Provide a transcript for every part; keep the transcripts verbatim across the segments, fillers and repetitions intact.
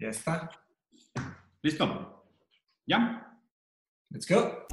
Ya está. ¿Listo? ¿Ya? Let's go.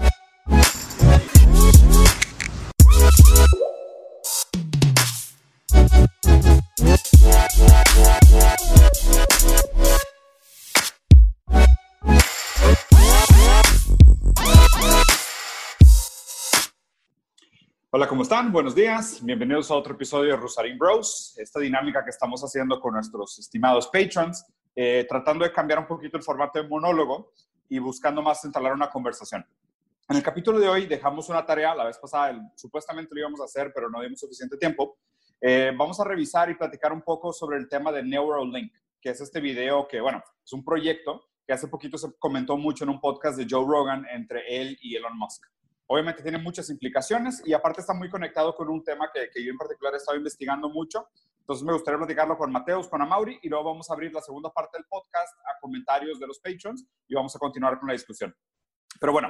Hola, ¿cómo están? Buenos días. Bienvenidos a otro episodio de Rosary Bros. Esta dinámica que estamos haciendo con nuestros estimados patrons, eh, tratando de cambiar un poquito el formato de monólogo y buscando más entablar una conversación. En el capítulo de hoy dejamos una tarea, la vez pasada el, supuestamente lo íbamos a hacer, pero no dimos suficiente tiempo. Eh, vamos a revisar y platicar un poco sobre el tema de Neuralink, que es este video que, bueno, es un proyecto que hace poquito se comentó mucho en un podcast de Joe Rogan entre él y Elon Musk. Obviamente tiene muchas implicaciones y aparte está muy conectado con un tema que, que yo en particular he estado investigando mucho. Entonces me gustaría platicarlo con Mateos, con Amaury, y luego vamos a abrir la segunda parte del podcast a comentarios de los patrons y vamos a continuar con la discusión. Pero bueno,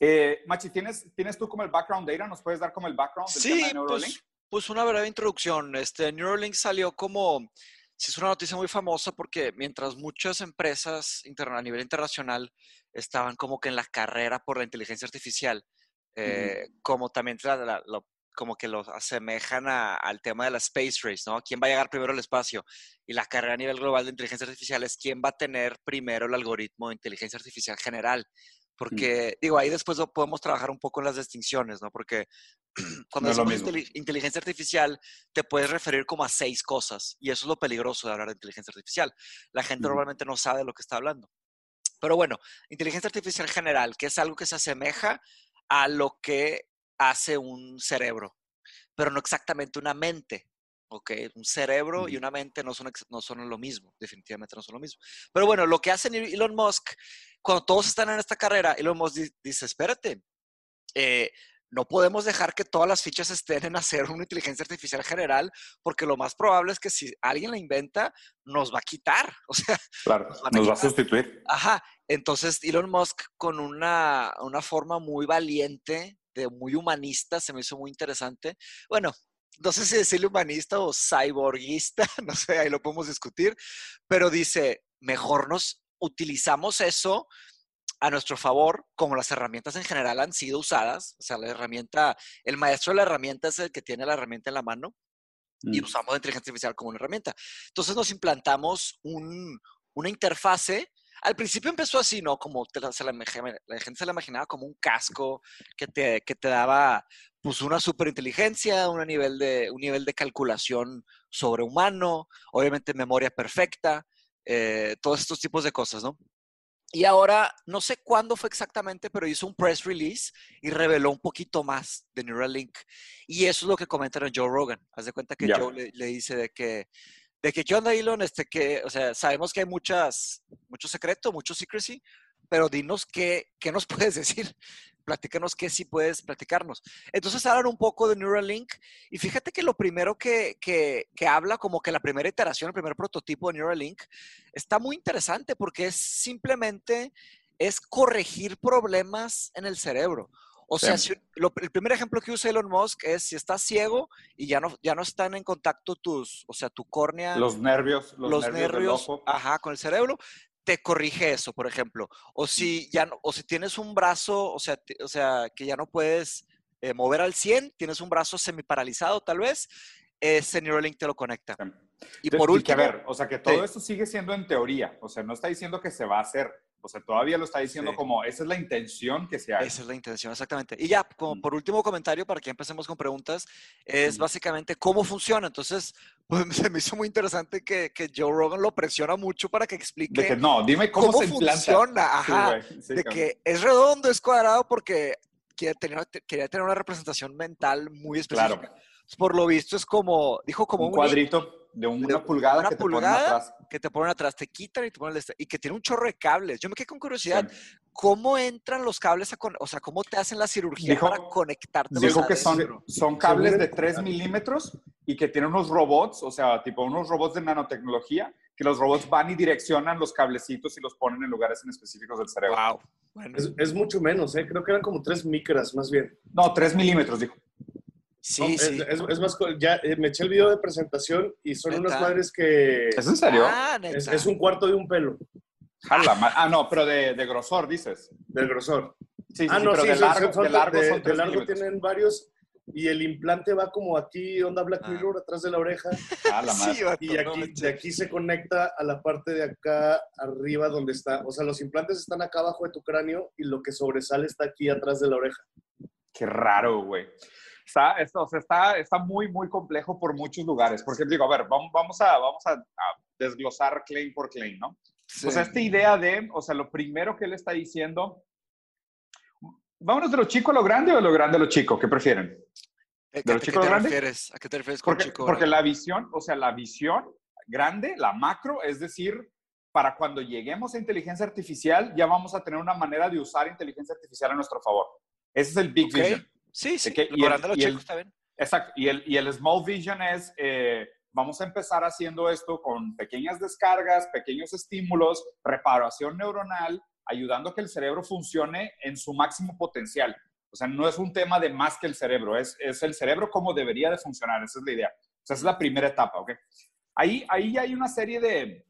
eh, Machi, ¿tienes, ¿tienes tú como el background data? ¿Nos puedes dar como el background del sí, tema de Neuralink? Pues, pues una breve introducción. Este, Neuralink salió como... Sí, es una noticia muy famosa porque mientras muchas empresas interna, a nivel internacional estaban como que en la carrera por la inteligencia artificial, Eh, uh-huh. como también la, la, la, como que lo asemejan a, al tema de la space race, ¿no? ¿Quién va a llegar primero al espacio? Y la carrera a nivel global de inteligencia artificial es quién va a tener primero el algoritmo de inteligencia artificial general. Porque, uh-huh. digo, ahí después podemos trabajar un poco en las distinciones, ¿no? Porque cuando no decimos intel- inteligencia artificial, te puedes referir como a seis cosas. Y eso es lo peligroso de hablar de inteligencia artificial. La gente uh-huh. normalmente no sabe de lo que está hablando. Pero bueno, inteligencia artificial general, que es algo que se asemeja a lo que hace un cerebro, pero no exactamente una mente, ¿ok? Un cerebro uh-huh. y una mente no son, no son lo mismo, definitivamente no son lo mismo. Pero bueno, lo que hace Elon Musk, cuando todos están en esta carrera, Elon Musk dice, espérate, eh, no podemos dejar que todas las fichas estén en hacer una inteligencia artificial general, porque lo más probable es que si alguien la inventa, nos va a quitar. O sea, claro, nos, nos va a sustituir. Ajá. Entonces, Elon Musk, con una, una forma muy valiente, de muy humanista, se me hizo muy interesante. Bueno, no sé si decirle humanista o cyborguista, no sé, ahí lo podemos discutir. Pero dice, mejor nos utilizamos eso a nuestro favor, como las herramientas en general han sido usadas. O sea, la herramienta, el maestro de la herramienta es el que tiene la herramienta en la mano mm. y usamos la inteligencia artificial como una herramienta. Entonces nos implantamos un, una interfase. Al principio empezó así, ¿no? Como te la, se la, la gente se la imaginaba como un casco que te, que te daba pues una superinteligencia, un nivel de, un nivel de calculación sobrehumano, obviamente memoria perfecta, eh, todos estos tipos de cosas, ¿no? Y ahora, no sé cuándo fue exactamente, pero hizo un press release y reveló un poquito más de Neuralink. Y eso es lo que comentaron Joe Rogan. Haz de cuenta que yeah. Joe le, le dice de que, de que, ¿qué onda, Elon? Este, que, o sea, sabemos que hay muchas, mucho secreto, mucho secrecy, pero dinos qué, qué nos puedes decir. Platícanos qué sí puedes platicarnos. Entonces, hablan un poco de Neuralink. Y fíjate que lo primero que, que, que habla, como que la primera iteración, el primer prototipo de Neuralink, está muy interesante porque es simplemente es corregir problemas en el cerebro. O sea, si, lo, el primer ejemplo que usa Elon Musk es si estás ciego y ya no, ya no están en contacto tus, o sea, tu córnea. Los nervios. Los, los nervios, nervios del ojo. Ajá, con el cerebro. Te corrige eso, por ejemplo. O si ya no, o si tienes un brazo, o sea, t- o sea que ya no puedes eh, mover al cien, tienes un brazo semiparalizado tal vez, ese Neuralink te lo conecta. Sí. Y entonces, por último... Y que, a ver, o sea, que todo sí. esto sigue siendo en teoría. O sea, no está diciendo que se va a hacer. O sea, todavía lo está diciendo sí. como, esa es la intención que se haga. Esa es la intención, exactamente. Y ya, como por último comentario, para que empecemos con preguntas, es básicamente cómo funciona. Entonces, pues, se me hizo muy interesante que, que Joe Rogan lo presiona mucho para que explique. De que no, dime cómo, cómo se funciona. Ajá, sí, sí, de claro. que es redondo, es cuadrado, porque quería tener, quería tener una representación mental muy específica. Claro. Por lo visto es como, dijo como un, un cuadrito. De una de pulgada, una que, pulgada te ponen atrás. que te ponen atrás. Te quitan y te ponen atrás. Y que tiene un chorro de cables. Yo me quedé con curiosidad. Sí. ¿Cómo entran los cables? A con, o sea, ¿cómo te hacen la cirugía dijo, para conectarte? Dijo que son, son cables de tres milímetros y que tienen unos robots, o sea, tipo unos robots de nanotecnología, que los robots van y direccionan los cablecitos y los ponen en lugares en específicos del cerebro. Wow. Bueno. Es, es mucho menos, ¿eh? Creo que eran como tres micras, más bien. No, tres milímetros, dijo. Sí, no, sí. Es, es, es más, ya me eché el video de presentación y son ¿Neta? unas madres que... ¿Es en serio? Ah, es, es un cuarto de un pelo. Jala, ah, no, pero de, de grosor, dices. Del grosor. Sí, sí, ah, sí, no, sí, de, sí, largo, son, de largo de, son de largo tienen varios y el implante va como aquí, onda Black Mirror, ah. atrás de la oreja. Ah, la madre. Sí, vato, y aquí, no, de aquí se conecta a la parte de acá arriba donde está. O sea, los implantes están acá abajo de tu cráneo y lo que sobresale está aquí atrás de la oreja. Qué raro, güey. Está, está, o sea, está, está muy, muy complejo por muchos lugares. Porque digo, a ver, vamos, vamos, a, vamos a, a desglosar claim por claim, ¿no? Sí. O sea, esta idea de, o sea, lo primero que él está diciendo, vámonos de lo chico a lo grande o de lo grande a lo chico, ¿qué prefieren? ¿De lo chico a lo grande? ¿A qué te refieres con chico? Porque la visión, o sea, la visión grande, la macro, es decir, para cuando lleguemos a inteligencia artificial, ya vamos a tener una manera de usar inteligencia artificial a nuestro favor. Ese es el big vision. Sí, sí, que, y, el, los y, el, está bien. Exacto, y el y el small vision es eh, vamos a empezar haciendo esto con pequeñas descargas, pequeños estímulos, reparación neuronal, ayudando a que el cerebro funcione en su máximo potencial. O sea, no es un tema de más que el cerebro, es, es el cerebro como debería de funcionar, esa es la idea. O sea, esa es la primera etapa, ¿ok? Ahí, ahí hay una serie de,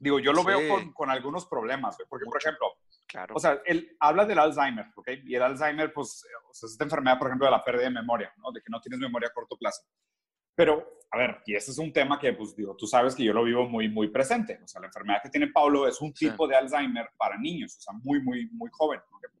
digo, yo lo sí. veo con, con algunos problemas, ¿ve? Porque, Mucho. por ejemplo, Claro. O sea, él habla del Alzheimer, ¿ok? Y el Alzheimer, pues, o sea, es esta enfermedad, por ejemplo, de la pérdida de memoria, ¿no? De que no tienes memoria a corto plazo. Pero, a ver, y ese es un tema que, pues, digo, tú sabes que yo lo vivo muy, muy presente. O sea, la enfermedad que tiene Pablo es un tipo sí. de Alzheimer para niños, o sea, muy, muy, muy joven. ¿Okay?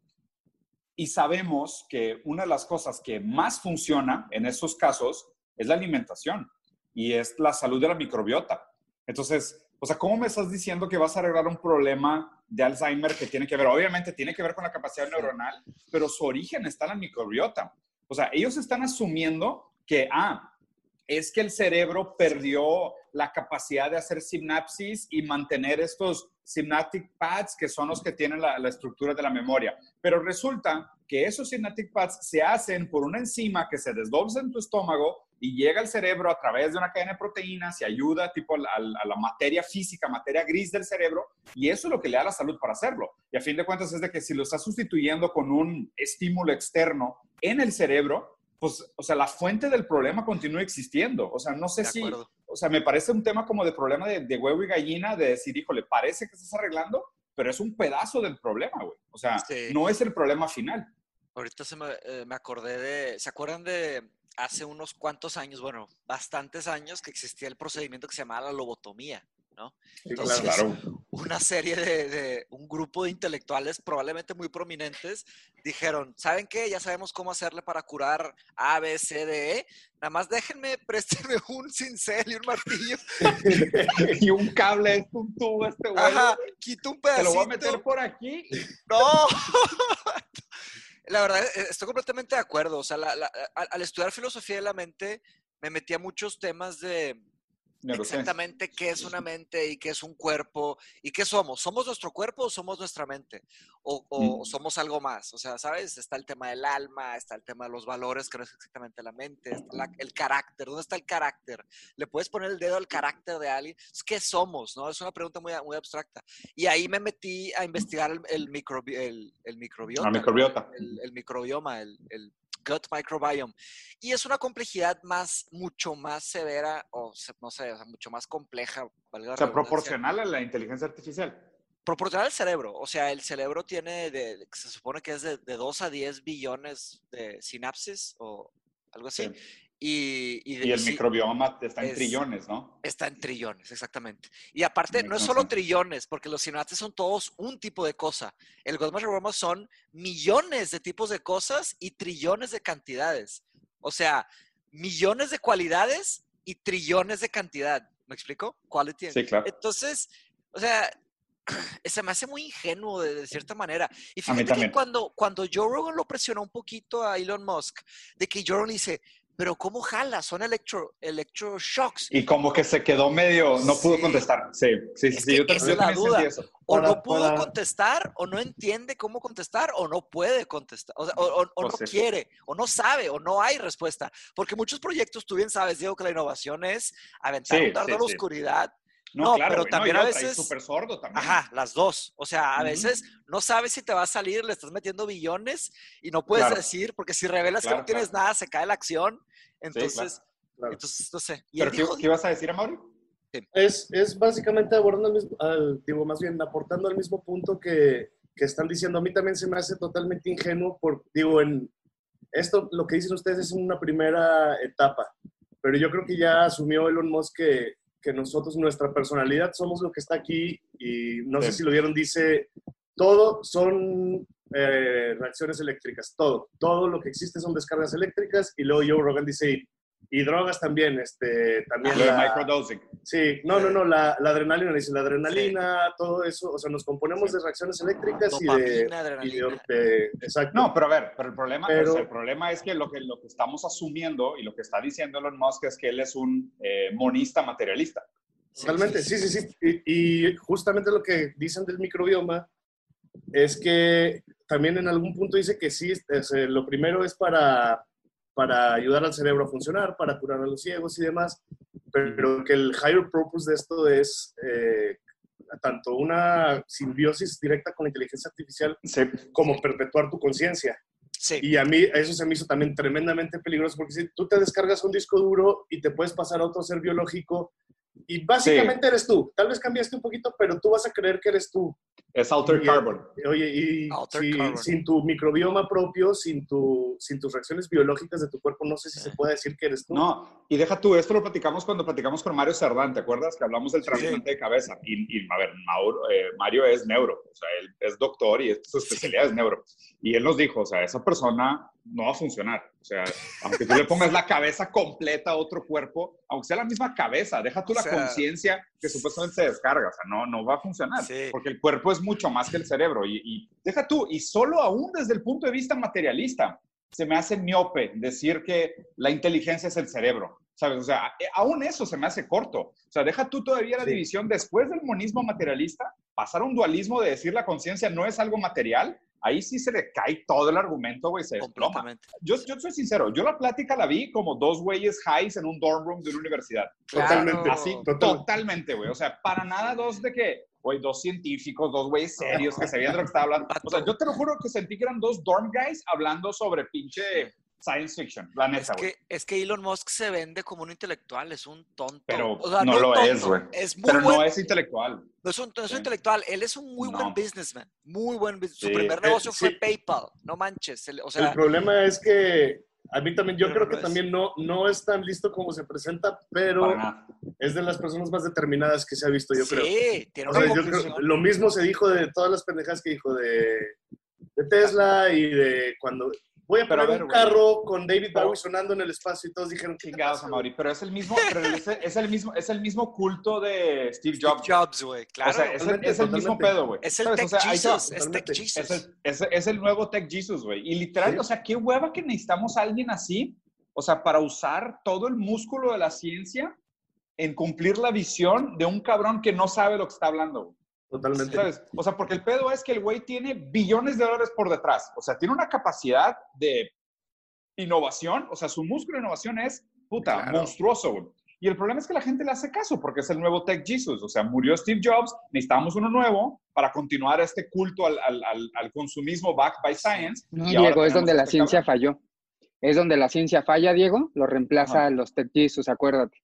Y sabemos que una de las cosas que más funciona en esos casos es la alimentación y es la salud de la microbiota. Entonces, o sea, ¿cómo me estás diciendo que vas a arreglar un problema de Alzheimer que tiene que ver, obviamente tiene que ver con la capacidad neuronal, pero su origen está en la microbiota? O sea, ellos están asumiendo que, ah, es que el cerebro perdió la capacidad de hacer sinapsis y mantener estos synaptic pads que son los que tienen la, la estructura de la memoria. Pero resulta que esos synaptic pads se hacen por una enzima que se desdobla en tu estómago y llega al cerebro a través de una cadena de proteínas y ayuda tipo a la, a la materia física, materia gris del cerebro, y eso es lo que le da la salud para hacerlo. Y a fin de cuentas es de que si lo estás sustituyendo con un estímulo externo en el cerebro, pues, o sea, la fuente del problema continúa existiendo. O sea, no sé si, o sea, me parece un tema como de problema de, de huevo y gallina, de decir, híjole, parece que estás arreglando, pero es un pedazo del problema, güey. O sea, sí. no es el problema final. Ahorita se me, eh, me acordé de, ¿se acuerdan de...? Hace unos cuantos años, bueno, bastantes años, que existía el procedimiento que se llamaba la lobotomía, ¿no? Entonces, sí, claro, claro. una serie de, de, un grupo de intelectuales probablemente muy prominentes dijeron, ¿saben qué? Ya sabemos cómo hacerle para curar A, B, C, D, E. Nada más déjenme, présteme un cincel y un martillo. y un cable, un tubo, este güey. Ajá, quito un pedacito. ¿Te lo voy a meter por aquí? ¡No! La verdad, estoy completamente de acuerdo. O sea, la, la, al estudiar filosofía de la mente, me metí a muchos temas de exactamente qué es una mente y qué es un cuerpo y qué somos. ¿Somos nuestro cuerpo o somos nuestra mente? O, o mm. somos algo más. O sea, ¿sabes? Está el tema del alma, está el tema de los valores, que no es exactamente la mente, está la, el carácter. ¿Dónde está el carácter? ¿Le puedes poner el dedo al carácter de alguien? ¿Qué somos? ¿No? Es una pregunta muy, muy abstracta. Y ahí me metí a investigar el, el, microbi el, el microbiota. La microbiota. ¿No? El, el microbioma, el, el gut microbiome. Y es una complejidad más, mucho más severa, o no sé, o sea, mucho más compleja. Valga la redundancia. O sea, proporcional a la inteligencia artificial. Proporcional al cerebro. O sea, el cerebro tiene, de, se supone que es de, de dos a diez billones de sinapsis o algo así. Sí. Y, y, de, y el sí, microbioma está en es, trillones, ¿no? Está en trillones, exactamente. Y aparte, no es solo trillones, porque los sinapsis son todos un tipo de cosa. El gut microbioma son millones de tipos de cosas y trillones de cantidades. O sea, millones de cualidades y trillones de cantidad. ¿Me explico? Quality. Sí, claro. Entonces, o sea, se me hace muy ingenuo de, de cierta manera. Y fíjate que cuando, cuando Joe Rogan lo presionó un poquito a Elon Musk, de que Joe Rogan dice... Pero ¿cómo jala? Son electro, electroshocks. Y como que se quedó medio... No pudo sí. contestar. Sí, sí, sí. Es sí. Yo también, la yo duda. Sentí eso. O para, no pudo para... contestar, o no entiende cómo contestar, o no puede contestar. O, o, o, o no sí. quiere, o no sabe, o no hay respuesta. Porque muchos proyectos, tú bien sabes, Diego, que la innovación es aventar sí, un dardo sí, a la sí. oscuridad No, no claro, pero también no, a veces... súper sordo también. Ajá, las dos. O sea, a uh-huh. veces no sabes si te va a salir, le estás metiendo billones y no puedes claro. decir, porque si revelas claro, que no claro. tienes nada, se cae la acción. Entonces, sí, claro, claro. entonces no sé. ¿Pero qué, qué ibas a decir, Amaury? Sí. Es, es básicamente abordando el mismo, al, digo, más bien aportando al mismo punto que, que están diciendo. A mí también se me hace totalmente ingenuo, por, digo, en esto lo que dicen ustedes es una primera etapa, pero yo creo que ya asumió Elon Musk que, que nosotros, nuestra personalidad, somos lo que está aquí y no sí. sé si lo vieron, dice, todo son eh, reacciones eléctricas, todo, todo lo que existe son descargas eléctricas y luego Joe Rogan dice... Y drogas también, este, también ah, la... microdosing. Sí, no, no, no, la, la adrenalina, la adrenalina, sí. todo eso, o sea, nos componemos sí. de reacciones eléctricas ah, y, de, y de, de... Exacto. No, pero a ver, pero el problema, pero... Pues, el problema es que lo, que lo que estamos asumiendo y lo que está diciendo Elon Musk es que él es un eh, monista materialista. Totalmente, sí, sí, sí. sí. Y, y justamente lo que dicen del microbioma es que también en algún punto dice que sí, es, eh, lo primero es para... para ayudar al cerebro a funcionar, para curar a los ciegos y demás, pero que el higher purpose de esto es eh, tanto una simbiosis directa con la inteligencia artificial sí. como perpetuar tu conciencia. Sí. Y a mí eso se me hizo también tremendamente peligroso, porque si tú te descargas un disco duro y te puedes pasar a otro ser biológico, y básicamente sí. eres tú. Tal vez cambiaste un poquito, pero tú vas a creer que eres tú. Es Altered Carbon. Oye, y si, carbon. sin tu microbioma propio, sin, tu, sin tus reacciones biológicas de tu cuerpo, no sé si se puede decir que eres tú. No, y deja tú, esto lo platicamos cuando platicamos con Mario Sardán, ¿te acuerdas? Que hablamos del trasplante sí. de cabeza. Y, y a ver, Mauro, eh, Mario es neuro, o sea, él es doctor y su especialidad es neuro. Y él nos dijo, o sea, esa persona no va a funcionar. O sea, aunque tú le pongas la cabeza completa a otro cuerpo, aunque sea la misma cabeza, deja tú o la sea... conciencia que supuestamente se descarga. O sea, no, no va a funcionar. Sí. Porque el cuerpo es mucho más que el cerebro. Y, y deja tú, y solo aún desde el punto de vista materialista, se me hace miope decir que la inteligencia es el cerebro. ¿Sabes? O sea, aún eso se me hace corto. O sea, deja tú todavía la sí. división después del monismo materialista, pasar a un dualismo de decir la conciencia no es algo material. Ahí sí se le cae todo el argumento, güey, se desploma. Yo, yo soy sincero, yo la plática la vi como dos güeyes highs en un dorm room de una universidad. Totalmente. Claro. Así, totalmente, güey. O sea, para nada dos de que, güey, dos científicos, dos güeyes serios que sabían de lo que estaba hablando. O sea, yo te lo juro que sentí que eran dos dorm guys hablando sobre pinche... science fiction, la neta, güey. Es, que, es que Elon Musk se vende como un intelectual, es un tonto. Pero o sea, no, no lo tonto, es, güey. Pero buen, no es intelectual. No es un, no es sí. intelectual, él es un muy no. buen businessman, muy buen business. Sí. Su primer negocio eh, fue sí. PayPal, no manches. El, o sea, el problema es que a mí también, yo creo que también no, no es tan listo como se presenta, pero es de las personas más determinadas que se ha visto, yo sí, creo. Sí, tiene una o sea, yo creo, lo mismo se dijo de todas las pendejadas que dijo de, de Tesla y de cuando... Voy a poner pero a ver, un carro güey. Con David Bowie sonando en el espacio y todos dijeron que chingados, Amaury. Pero es el mismo, pero es, el, es el mismo, es el mismo culto de Steve Jobs. Steve Jobs, güey, claro. O sea, es, el, es el mismo pedo, güey. Es el ¿sabes? Tech o sea, Jesus, es Tech Jesus. Es el, es, es el nuevo Tech Jesus, güey. Y literal, sí. o sea, qué hueva que necesitamos a alguien así, o sea, para usar todo el músculo de la ciencia en cumplir la visión de un cabrón que no sabe lo que está hablando, güey. Totalmente. ¿Sabes? O sea, porque el pedo es que el güey tiene billones de dólares por detrás. O sea, tiene una capacidad de innovación. O sea, su músculo de innovación es, puta, claro. monstruoso, güey. Y el problema es que la gente le hace caso porque es el nuevo Tech Jesus. O sea, murió Steve Jobs, necesitamos uno nuevo para continuar este culto al, al, al, al consumismo backed by science. No, y Diego, es donde la este ciencia cabrón. falló. Es donde la ciencia falla, Diego. Lo reemplaza a los Tech Jesus, acuérdate.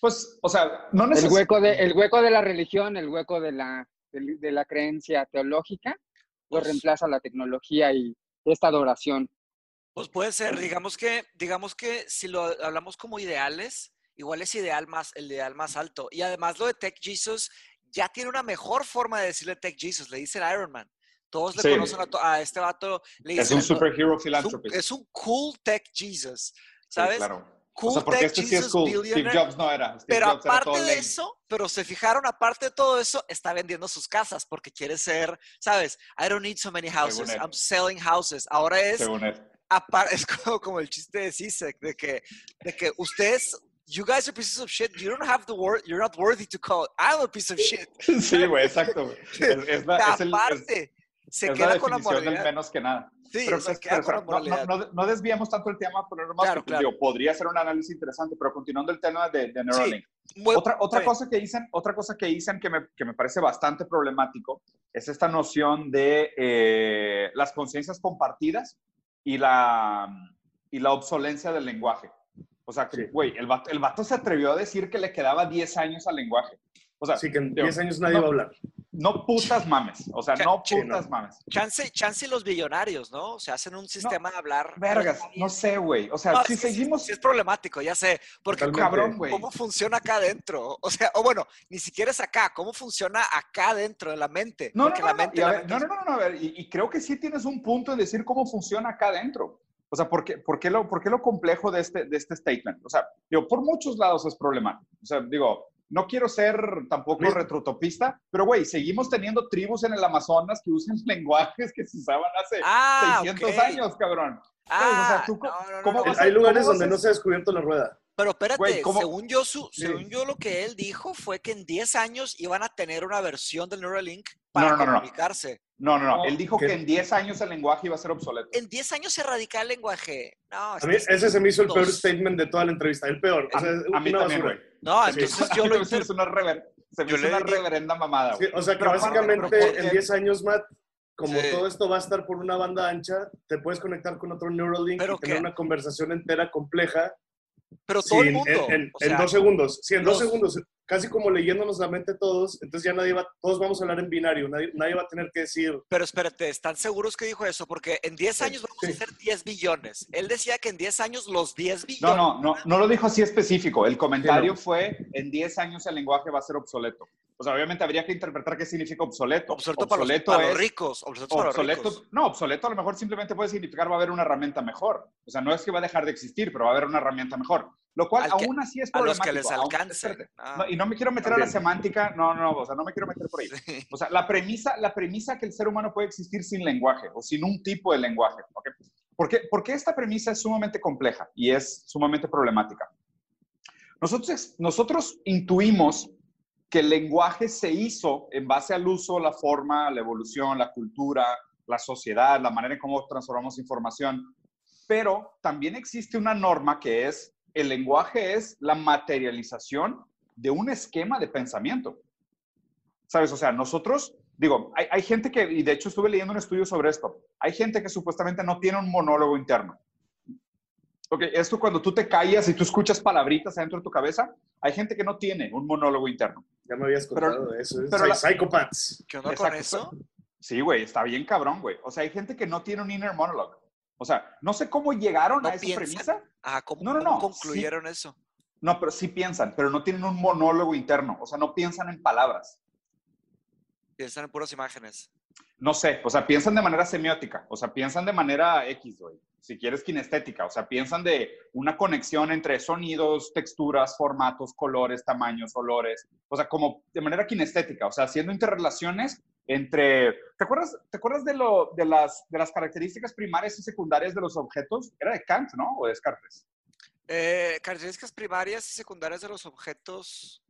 Pues, o sea, no necesito... El hueco de, el hueco de la religión, el hueco de la, de, de la creencia teológica, pues, lo reemplaza la tecnología y esta adoración. Pues puede ser, digamos que, digamos que si lo hablamos como ideales, igual es ideal más, el ideal más alto. Y además lo de Tech Jesus ya tiene una mejor forma de decirle Tech Jesus, le dicen Iron Man. Todos le sí. conocen a, a este vato. Le dicen, es un superhero filantropista. Es un cool Tech Jesus, ¿sabes? Sí, claro. Cool, o sea, porque este sí es cool. Steve Jobs no era. Steve pero Jobs aparte era de lame. Eso, pero se fijaron, aparte de todo eso, está vendiendo sus casas porque quiere ser, ¿sabes? I don't need so many houses. I'm selling houses. Ahora es, es como, como el chiste de Cisek, de que, de que ustedes... You guys are pieces of shit. You don't have the word. You're not worthy to call it. I'm a piece of shit. Sí, güey, exacto. Es, es la, es el, aparte... Es, se queda la con la moralidad. Del menos que nada. Sí, pero, se queda pero, con la moralidad. No, no, no desviemos tanto el tema, pero más claro, claro. Digo, podría ser un análisis interesante, pero continuando el tema de, de Neuralink. Sí, muy, otra otra cosa que dicen, otra cosa que, dicen que, me, que me parece bastante problemático es esta noción de eh, las conciencias compartidas y la, y la obsolencia del lenguaje. O sea, que, güey, sí. el, vato, el vato se atrevió a decir que le quedaba diez años al lenguaje. O sea, sí, que en diez años nadie no, va a hablar. No putas mames. O sea, Ch no putas no. mames. Chance, chance los billonarios, ¿no? O sea, hacen un sistema no, de hablar. Vergas, no sé, güey. O sea, no, si es que seguimos... Sí, sí es problemático, ya sé. Porque, Totalmente. cabrón, güey. ¿Cómo funciona acá adentro? O sea, o bueno, ni siquiera es acá. ¿Cómo funciona acá adentro, en la mente? No, porque no, no, la mente, no, la ver, mente no, no, no, no, a ver. Y, y creo que sí tienes un punto en decir cómo funciona acá adentro. O sea, ¿por qué, por qué, lo, por qué lo complejo de este, de este statement? O sea, digo, por muchos lados es problemático. O sea, digo... No quiero ser tampoco ¿Sí? retrotopista, pero, güey, seguimos teniendo tribus en el Amazonas que usan lenguajes que se usaban hace ah, seiscientos okay. años, cabrón. Ah, o sea, ¿tú, no, no, ¿cómo no, no, hay lugares donde es? no se ha descubierto la rueda. Pero espérate, güey, según, yo, su, según sí. yo lo que él dijo fue que en diez años iban a tener una versión del Neuralink para no, no, no, comunicarse. No, no, no. no. Él dijo ¿Qué? que en diez años el lenguaje iba a ser obsoleto. En diez años se erradica el lenguaje. No, a mí ese se me hizo el peor statement de toda la entrevista. El peor. A, o sea, a mí también, güey. No, entonces yo lo hice. Es una, rever se me yo hizo una reverenda mamada, güey. Sí, o sea, que pero básicamente pero en diez años, Matt, como sí. todo esto va a estar por una banda ancha, te puedes conectar con otro Neuralink pero y tener qué? una conversación entera compleja. Pero todo sí, el mundo. En, en, o sea, en dos segundos. Sí, en dos. dos segundos. Casi como leyéndonos la mente todos. Entonces ya nadie va... Todos vamos a hablar en binario. Nadie, nadie va a tener que decir... Pero espérate, ¿están seguros que dijo eso? Porque en diez años vamos sí. a hacer diez billones. Él decía que en diez años los diez billones... No, no, no. No lo dijo así específico. El comentario sí, no. fue en diez años el lenguaje va a ser obsoleto. O sea, obviamente habría que interpretar qué significa obsoleto. Obsoleto, obsoleto para, los, es, para los ricos. Obsoleto, para obsoleto los ricos. No, obsoleto a lo mejor simplemente puede significar va a haber una herramienta mejor. O sea, no es que va a dejar de existir, pero va a haber una herramienta mejor. Lo cual que, aún así es problemático. A los que les alcance. Ah. No, y no me quiero meter También. a la semántica. No, no, o sea, no me quiero meter por ahí. Sí. O sea, la premisa, la premisa que el ser humano puede existir sin lenguaje o sin un tipo de lenguaje. ¿Okay? Porque, porque esta premisa es sumamente compleja y es sumamente problemática. Nosotros, nosotros intuimos... que el lenguaje se hizo en base al uso, la forma, la evolución, la cultura, la sociedad, la manera en cómo transformamos información. Pero también existe una norma que es, el lenguaje es la materialización de un esquema de pensamiento. ¿Sabes? O sea, nosotros, digo, hay, hay gente que, y de hecho estuve leyendo un estudio sobre esto, hay gente que supuestamente no tiene un monólogo interno. Ok, esto cuando tú te callas y tú escuchas palabritas adentro de tu cabeza, hay gente que no tiene un monólogo interno. Ya me habías contado pero, de eso. Pero la, psychopaths. ¿Qué onda con eso? Sí, güey, está bien cabrón, güey. O sea, hay gente que no tiene un inner monologue. O sea, no sé cómo llegaron ¿No a esa piensan? premisa. Ah, ¿cómo, no, no, ¿cómo no? concluyeron sí, eso? No, pero sí piensan, pero no tienen un monólogo interno. O sea, no piensan en palabras. Piensan en puras imágenes. No sé, o sea, piensan de manera semiótica, o sea, piensan de manera X, güey. Si quieres, kinestética, o sea, piensan de una conexión entre sonidos, texturas, formatos, colores, tamaños, olores, o sea, como de manera kinestética, o sea, haciendo interrelaciones entre... ¿Te acuerdas, te acuerdas de, lo, de, las, de las características primarias y secundarias de los objetos? Era de Kant, ¿no? ¿O de Descartes? Eh, características primarias y secundarias de los objetos...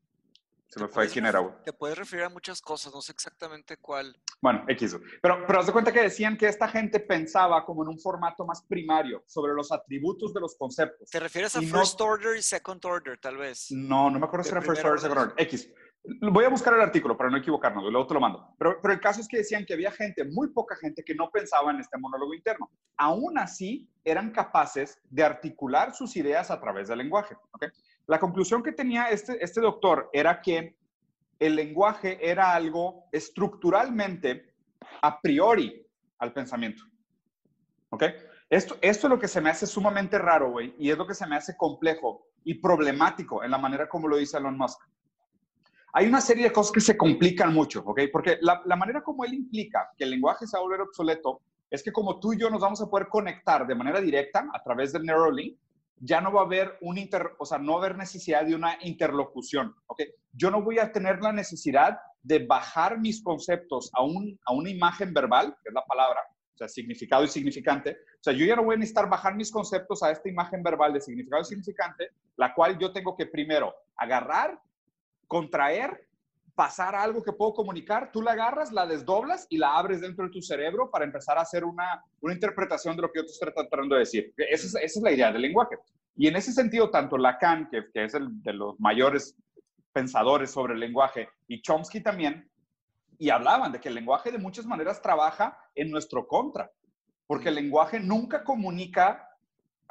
Se me fue quién era, güey. Te puedes referir a muchas cosas, no sé exactamente cuál. Bueno, X. Pero, pero haz de cuenta que decían que esta gente pensaba como en un formato más primario, sobre los atributos de los conceptos. ¿Te refieres a first order y second order, tal vez? No, no me acuerdo si era first order, second order. X. Voy a buscar el artículo para no equivocarnos, luego te lo mando. Pero, pero el caso es que decían que había gente, muy poca gente, que no pensaba en este monólogo interno. Aún así, eran capaces de articular sus ideas a través del lenguaje, ¿ok? La conclusión que tenía este, este doctor era que el lenguaje era algo estructuralmente a priori al pensamiento. ¿Ok? Esto, esto es lo que se me hace sumamente raro, güey, y es lo que se me hace complejo y problemático en la manera como lo dice Elon Musk. Hay una serie de cosas que se complican mucho, ¿ok? Porque la, la manera como él implica que el lenguaje se va a volver obsoleto es que como tú y yo nos vamos a poder conectar de manera directa a través del Neuralink, ya no va a haber un inter, o sea, no va a haber necesidad de una interlocución, ¿ok? Yo no voy a tener la necesidad de bajar mis conceptos a, un, a una imagen verbal, que es la palabra, o sea, significado y significante. O sea, yo ya no voy a necesitar bajar mis conceptos a esta imagen verbal de significado y significante, la cual yo tengo que primero agarrar, contraer, pasar algo que puedo comunicar, tú la agarras, la desdoblas y la abres dentro de tu cerebro para empezar a hacer una, una interpretación de lo que yo te estoy tratando de decir. Esa es, esa es la idea del lenguaje. Y en ese sentido, tanto Lacan, que, que es el de los mayores pensadores sobre el lenguaje, y Chomsky también, y hablaban de que el lenguaje de muchas maneras trabaja en nuestro contra, porque el lenguaje nunca comunica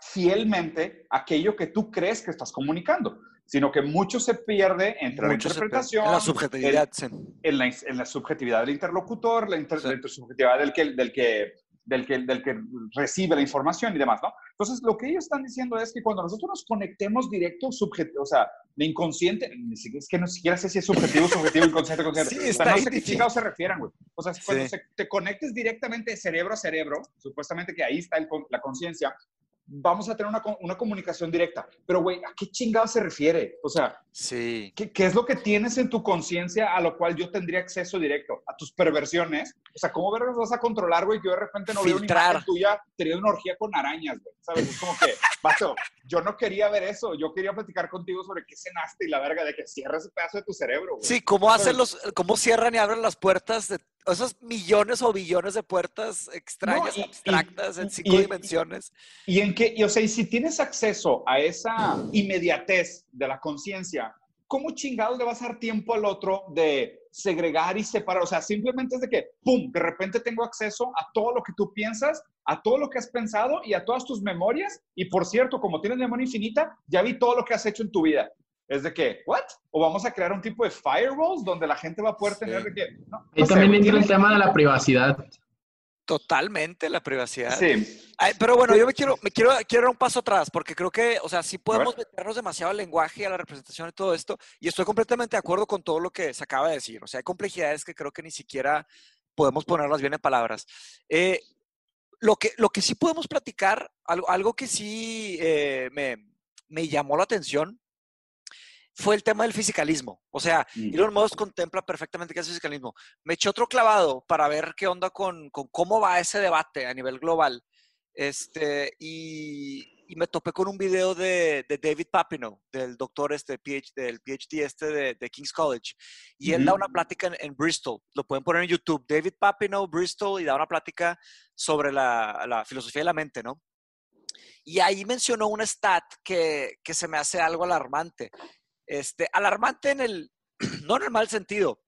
fielmente aquello que tú crees que estás comunicando, sino que mucho se pierde entre mucho la interpretación, en la subjetividad, en, en, la, en la subjetividad del interlocutor, la, inter, sí. la intersubjetividad del que, del, que, del, que, del que recibe la información y demás, ¿no? Entonces, lo que ellos están diciendo es que cuando nosotros nos conectemos directo, subjetivo, o sea, de inconsciente, es que no siquiera sé si es subjetivo, subjetivo, inconsciente, consciente. Sí, o sea, no sé qué chingados se refieran, güey. O sea, cuando sí. se, te conectes directamente cerebro a cerebro, supuestamente que ahí está el, la conciencia, vamos a tener una, una comunicación directa. Pero, güey, ¿a qué chingados se refiere? O sea, sí. ¿qué, ¿qué es lo que tienes en tu conciencia a lo cual yo tendría acceso directo? A tus perversiones. O sea, ¿cómo verlos vas a controlar, güey? Yo de repente no Filtrar. veo una imagen tuya teniendo una orgía con arañas, güey. ¿Sabes? Es como que, vato, yo no quería ver eso. Yo quería platicar contigo sobre qué cenaste y la verga de que cierres ese pedazo de tu cerebro, güey. Sí, ¿cómo, hacen los, cómo cierran y abren las puertas de esos millones o billones de puertas extrañas, no, y, abstractas, y, en cinco y, dimensiones? Y, y en que, y, o sea, y si tienes acceso a esa inmediatez de la conciencia, ¿cómo chingados le vas a dar tiempo al otro de segregar y separar? O sea, simplemente es de que, pum, de repente tengo acceso a todo lo que tú piensas, a todo lo que has pensado y a todas tus memorias. Y por cierto, como tienes memoria infinita, ya vi todo lo que has hecho en tu vida. Es de que, ¿what? ¿O vamos a crear un tipo de firewalls donde la gente va a poder tener de que... No, no y sé, también entra el tema de la privacidad. Totalmente la privacidad. Sí. Ay, pero bueno, yo me quiero, me quiero, quiero dar un paso atrás, porque creo que, o sea, sí podemos meternos demasiado al lenguaje, a la representación y todo esto, y estoy completamente de acuerdo con todo lo que se acaba de decir. O sea, hay complejidades que creo que ni siquiera podemos ponerlas bien en palabras. Eh, lo, que, lo que sí podemos platicar, algo, algo que sí eh, me, me llamó la atención, fue el tema del fisicalismo. O sea, Elon Musk contempla perfectamente qué es el fisicalismo. Me eché otro clavado para ver qué onda con, con cómo va ese debate a nivel global. Este, y, y me topé con un video de, de David Papineau, del doctor este, PhD, del PhD este de, de King's College. Y él uh-huh. da una plática en, en Bristol. Lo pueden poner en YouTube. David Papineau, Bristol, y da una plática sobre la, la filosofía de la mente, ¿no? Y ahí mencionó un stat que, que se me hace algo alarmante. Este, alarmante en el, no en el mal sentido,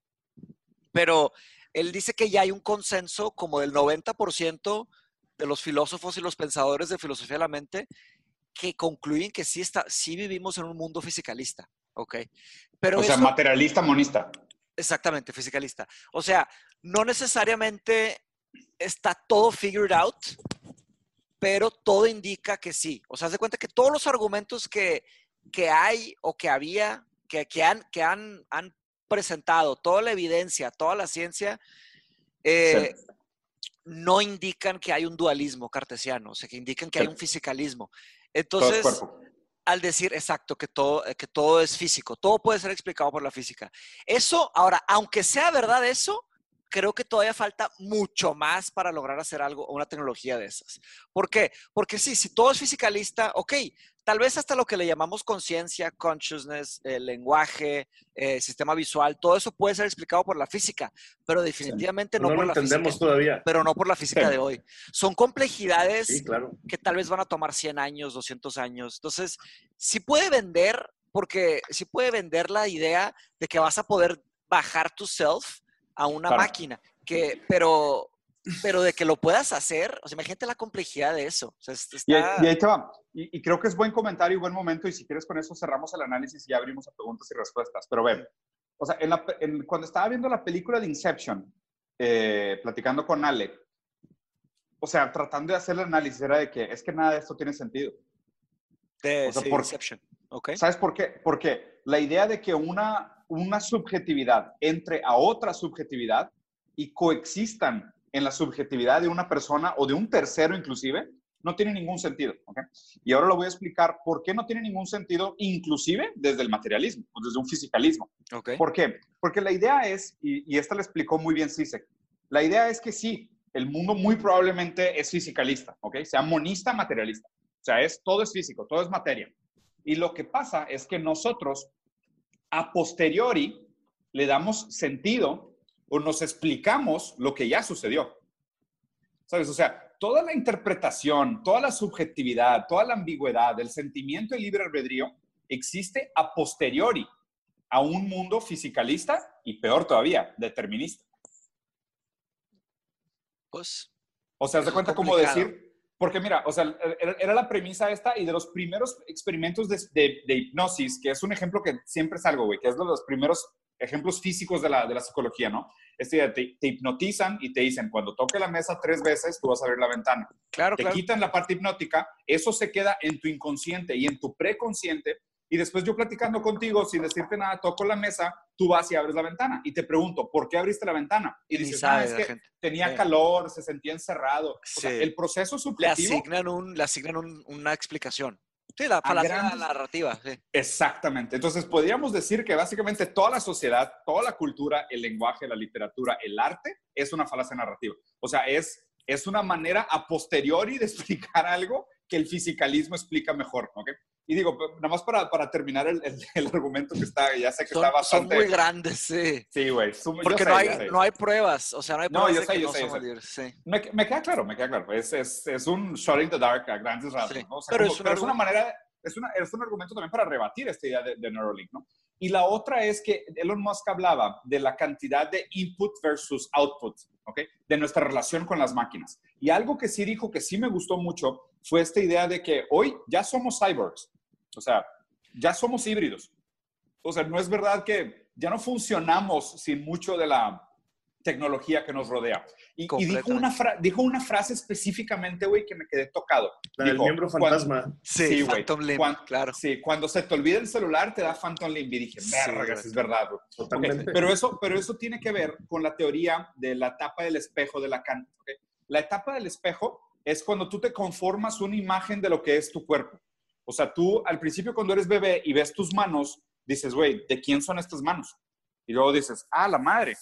pero él dice que ya hay un consenso como del noventa por ciento de los filósofos y los pensadores de filosofía de la mente que concluyen que sí, está, sí vivimos en un mundo fisicalista, ¿ok? Pero o eso, sea, materialista, monista. Exactamente, fisicalista. O sea, no necesariamente está todo figured out, pero todo indica que sí. O sea, haz de cuenta que todos los argumentos que que hay o que había, que, que, han, que han, han presentado, toda la evidencia, toda la ciencia, eh, sí. no indican que hay un dualismo cartesiano, o sea, que indican que sí. hay un fisicalismo. Entonces, al decir, exacto, que todo, que todo es físico, todo puede ser explicado por la física. Eso, ahora, aunque sea verdad eso, creo que todavía falta mucho más para lograr hacer algo, una tecnología de esas. ¿Por qué? Porque sí, si todo es fisicalista, ok, tal vez hasta lo que le llamamos conciencia, consciousness, eh, lenguaje, eh, sistema visual, todo eso puede ser explicado por la física, pero definitivamente sí. no, no por la entendemos física. Todavía. Pero no por la física sí. de hoy. Son complejidades sí, claro. que tal vez van a tomar cien años, doscientos años. Entonces, sí puede vender, porque sí puede vender la idea de que vas a poder bajar tu self a una claro. máquina, que, pero... Pero de que lo puedas hacer, o sea, imagínate la complejidad de eso. O sea, está... y, ahí, y ahí te va. Y, y creo que es buen comentario y buen momento. Y si quieres, con eso cerramos el análisis y ya abrimos a preguntas y respuestas. Pero ven, o sea, en la, en, cuando estaba viendo la película de Inception, eh, platicando con Ale, o sea, tratando de hacer el análisis, era de que es que nada de esto tiene sentido. De o sea, sí, por, Inception. Okay. ¿Sabes por qué? Porque la idea de que una, una subjetividad entre a otra subjetividad y coexistan en la subjetividad de una persona o de un tercero inclusive, no tiene ningún sentido. ¿Okay? Y ahora lo voy a explicar por qué no tiene ningún sentido inclusive desde el materialismo, desde un fisicalismo. Okay. ¿Por qué? Porque la idea es, y, y esta la explicó muy bien Cisek, la idea es que sí, el mundo muy probablemente es fisicalista, ¿okay? Sea monista, materialista. O sea, es, todo es físico, todo es materia. Y lo que pasa es que nosotros, a posteriori, le damos sentido o nos explicamos lo que ya sucedió. ¿Sabes? O sea, toda la interpretación, toda la subjetividad, toda la ambigüedad, el sentimiento y libre albedrío existe a posteriori a un mundo fisicalista y, peor todavía, determinista. Pues, o sea, ¿se cuenta cómo decir? Porque mira, o sea, era la premisa esta y de los primeros experimentos de, de, de hipnosis, que es un ejemplo que siempre salgo, güey, que es uno de los primeros ejemplos físicos de la, de la psicología, ¿no? Este, te, te hipnotizan y te dicen, cuando toque la mesa tres veces, tú vas a abrir la ventana. Claro, te claro. quitan la parte hipnótica, eso se queda en tu inconsciente y en tu preconsciente. Y después yo platicando contigo, sin decirte nada, toco la mesa, tú vas y abres la ventana. Y te pregunto, ¿por qué abriste la ventana? Y, y dices, ah, es que gente. tenía sí. calor, se sentía encerrado. O sí. sea, el proceso supletivo... Le asignan, un, le asignan un, una explicación. Sí, la, para grandes... la narrativa. Sí. Exactamente. Entonces, podríamos decir que básicamente toda la sociedad, toda la cultura, el lenguaje, la literatura, el arte, es una falacia narrativa. O sea, es, es una manera a posteriori de explicar algo que el fisicalismo explica mejor, ¿ok? Y digo, nada más para, para terminar el, el, el argumento que está, ya sé que son, está bastante... Son muy grandes, sí. Sí, güey. Porque no, sé, hay, no hay pruebas, o sea, no hay pruebas no, yo sé, de que yo no sé, somos libres. Sí. Me, me queda claro, me queda claro. Es, es, es un shot in the dark a grandes rasgos, sí. ¿no? O sea, pero como, es, pero es una manera, es, una, es un argumento también para rebatir esta idea de, de Neuralink, ¿no? Y la otra es que Elon Musk hablaba de la cantidad de input versus output, ¿ok? De nuestra relación con las máquinas. Y algo que sí dijo que sí me gustó mucho fue esta idea de que hoy ya somos cyborgs. O sea, ya somos híbridos. O sea, no es verdad que ya no funcionamos sin mucho de la tecnología que nos rodea. Y, y dijo, una dijo una frase específicamente, güey, que me quedé tocado. La dijo, del miembro fantasma. Cuando, sí, güey. Sí, claro. Sí, cuando se te olvida el celular te da Phantom Limb. Y dije, verga, sí, es verdad, güey. Totalmente. Okay. Pero, eso, pero eso tiene que ver con la teoría de la etapa del espejo de Lacan. Okay. La etapa del espejo es cuando tú te conformas una imagen de lo que es tu cuerpo. O sea, tú al principio cuando eres bebé y ves tus manos, dices, güey, ¿de quién son estas manos? Y luego dices, ah, la madre,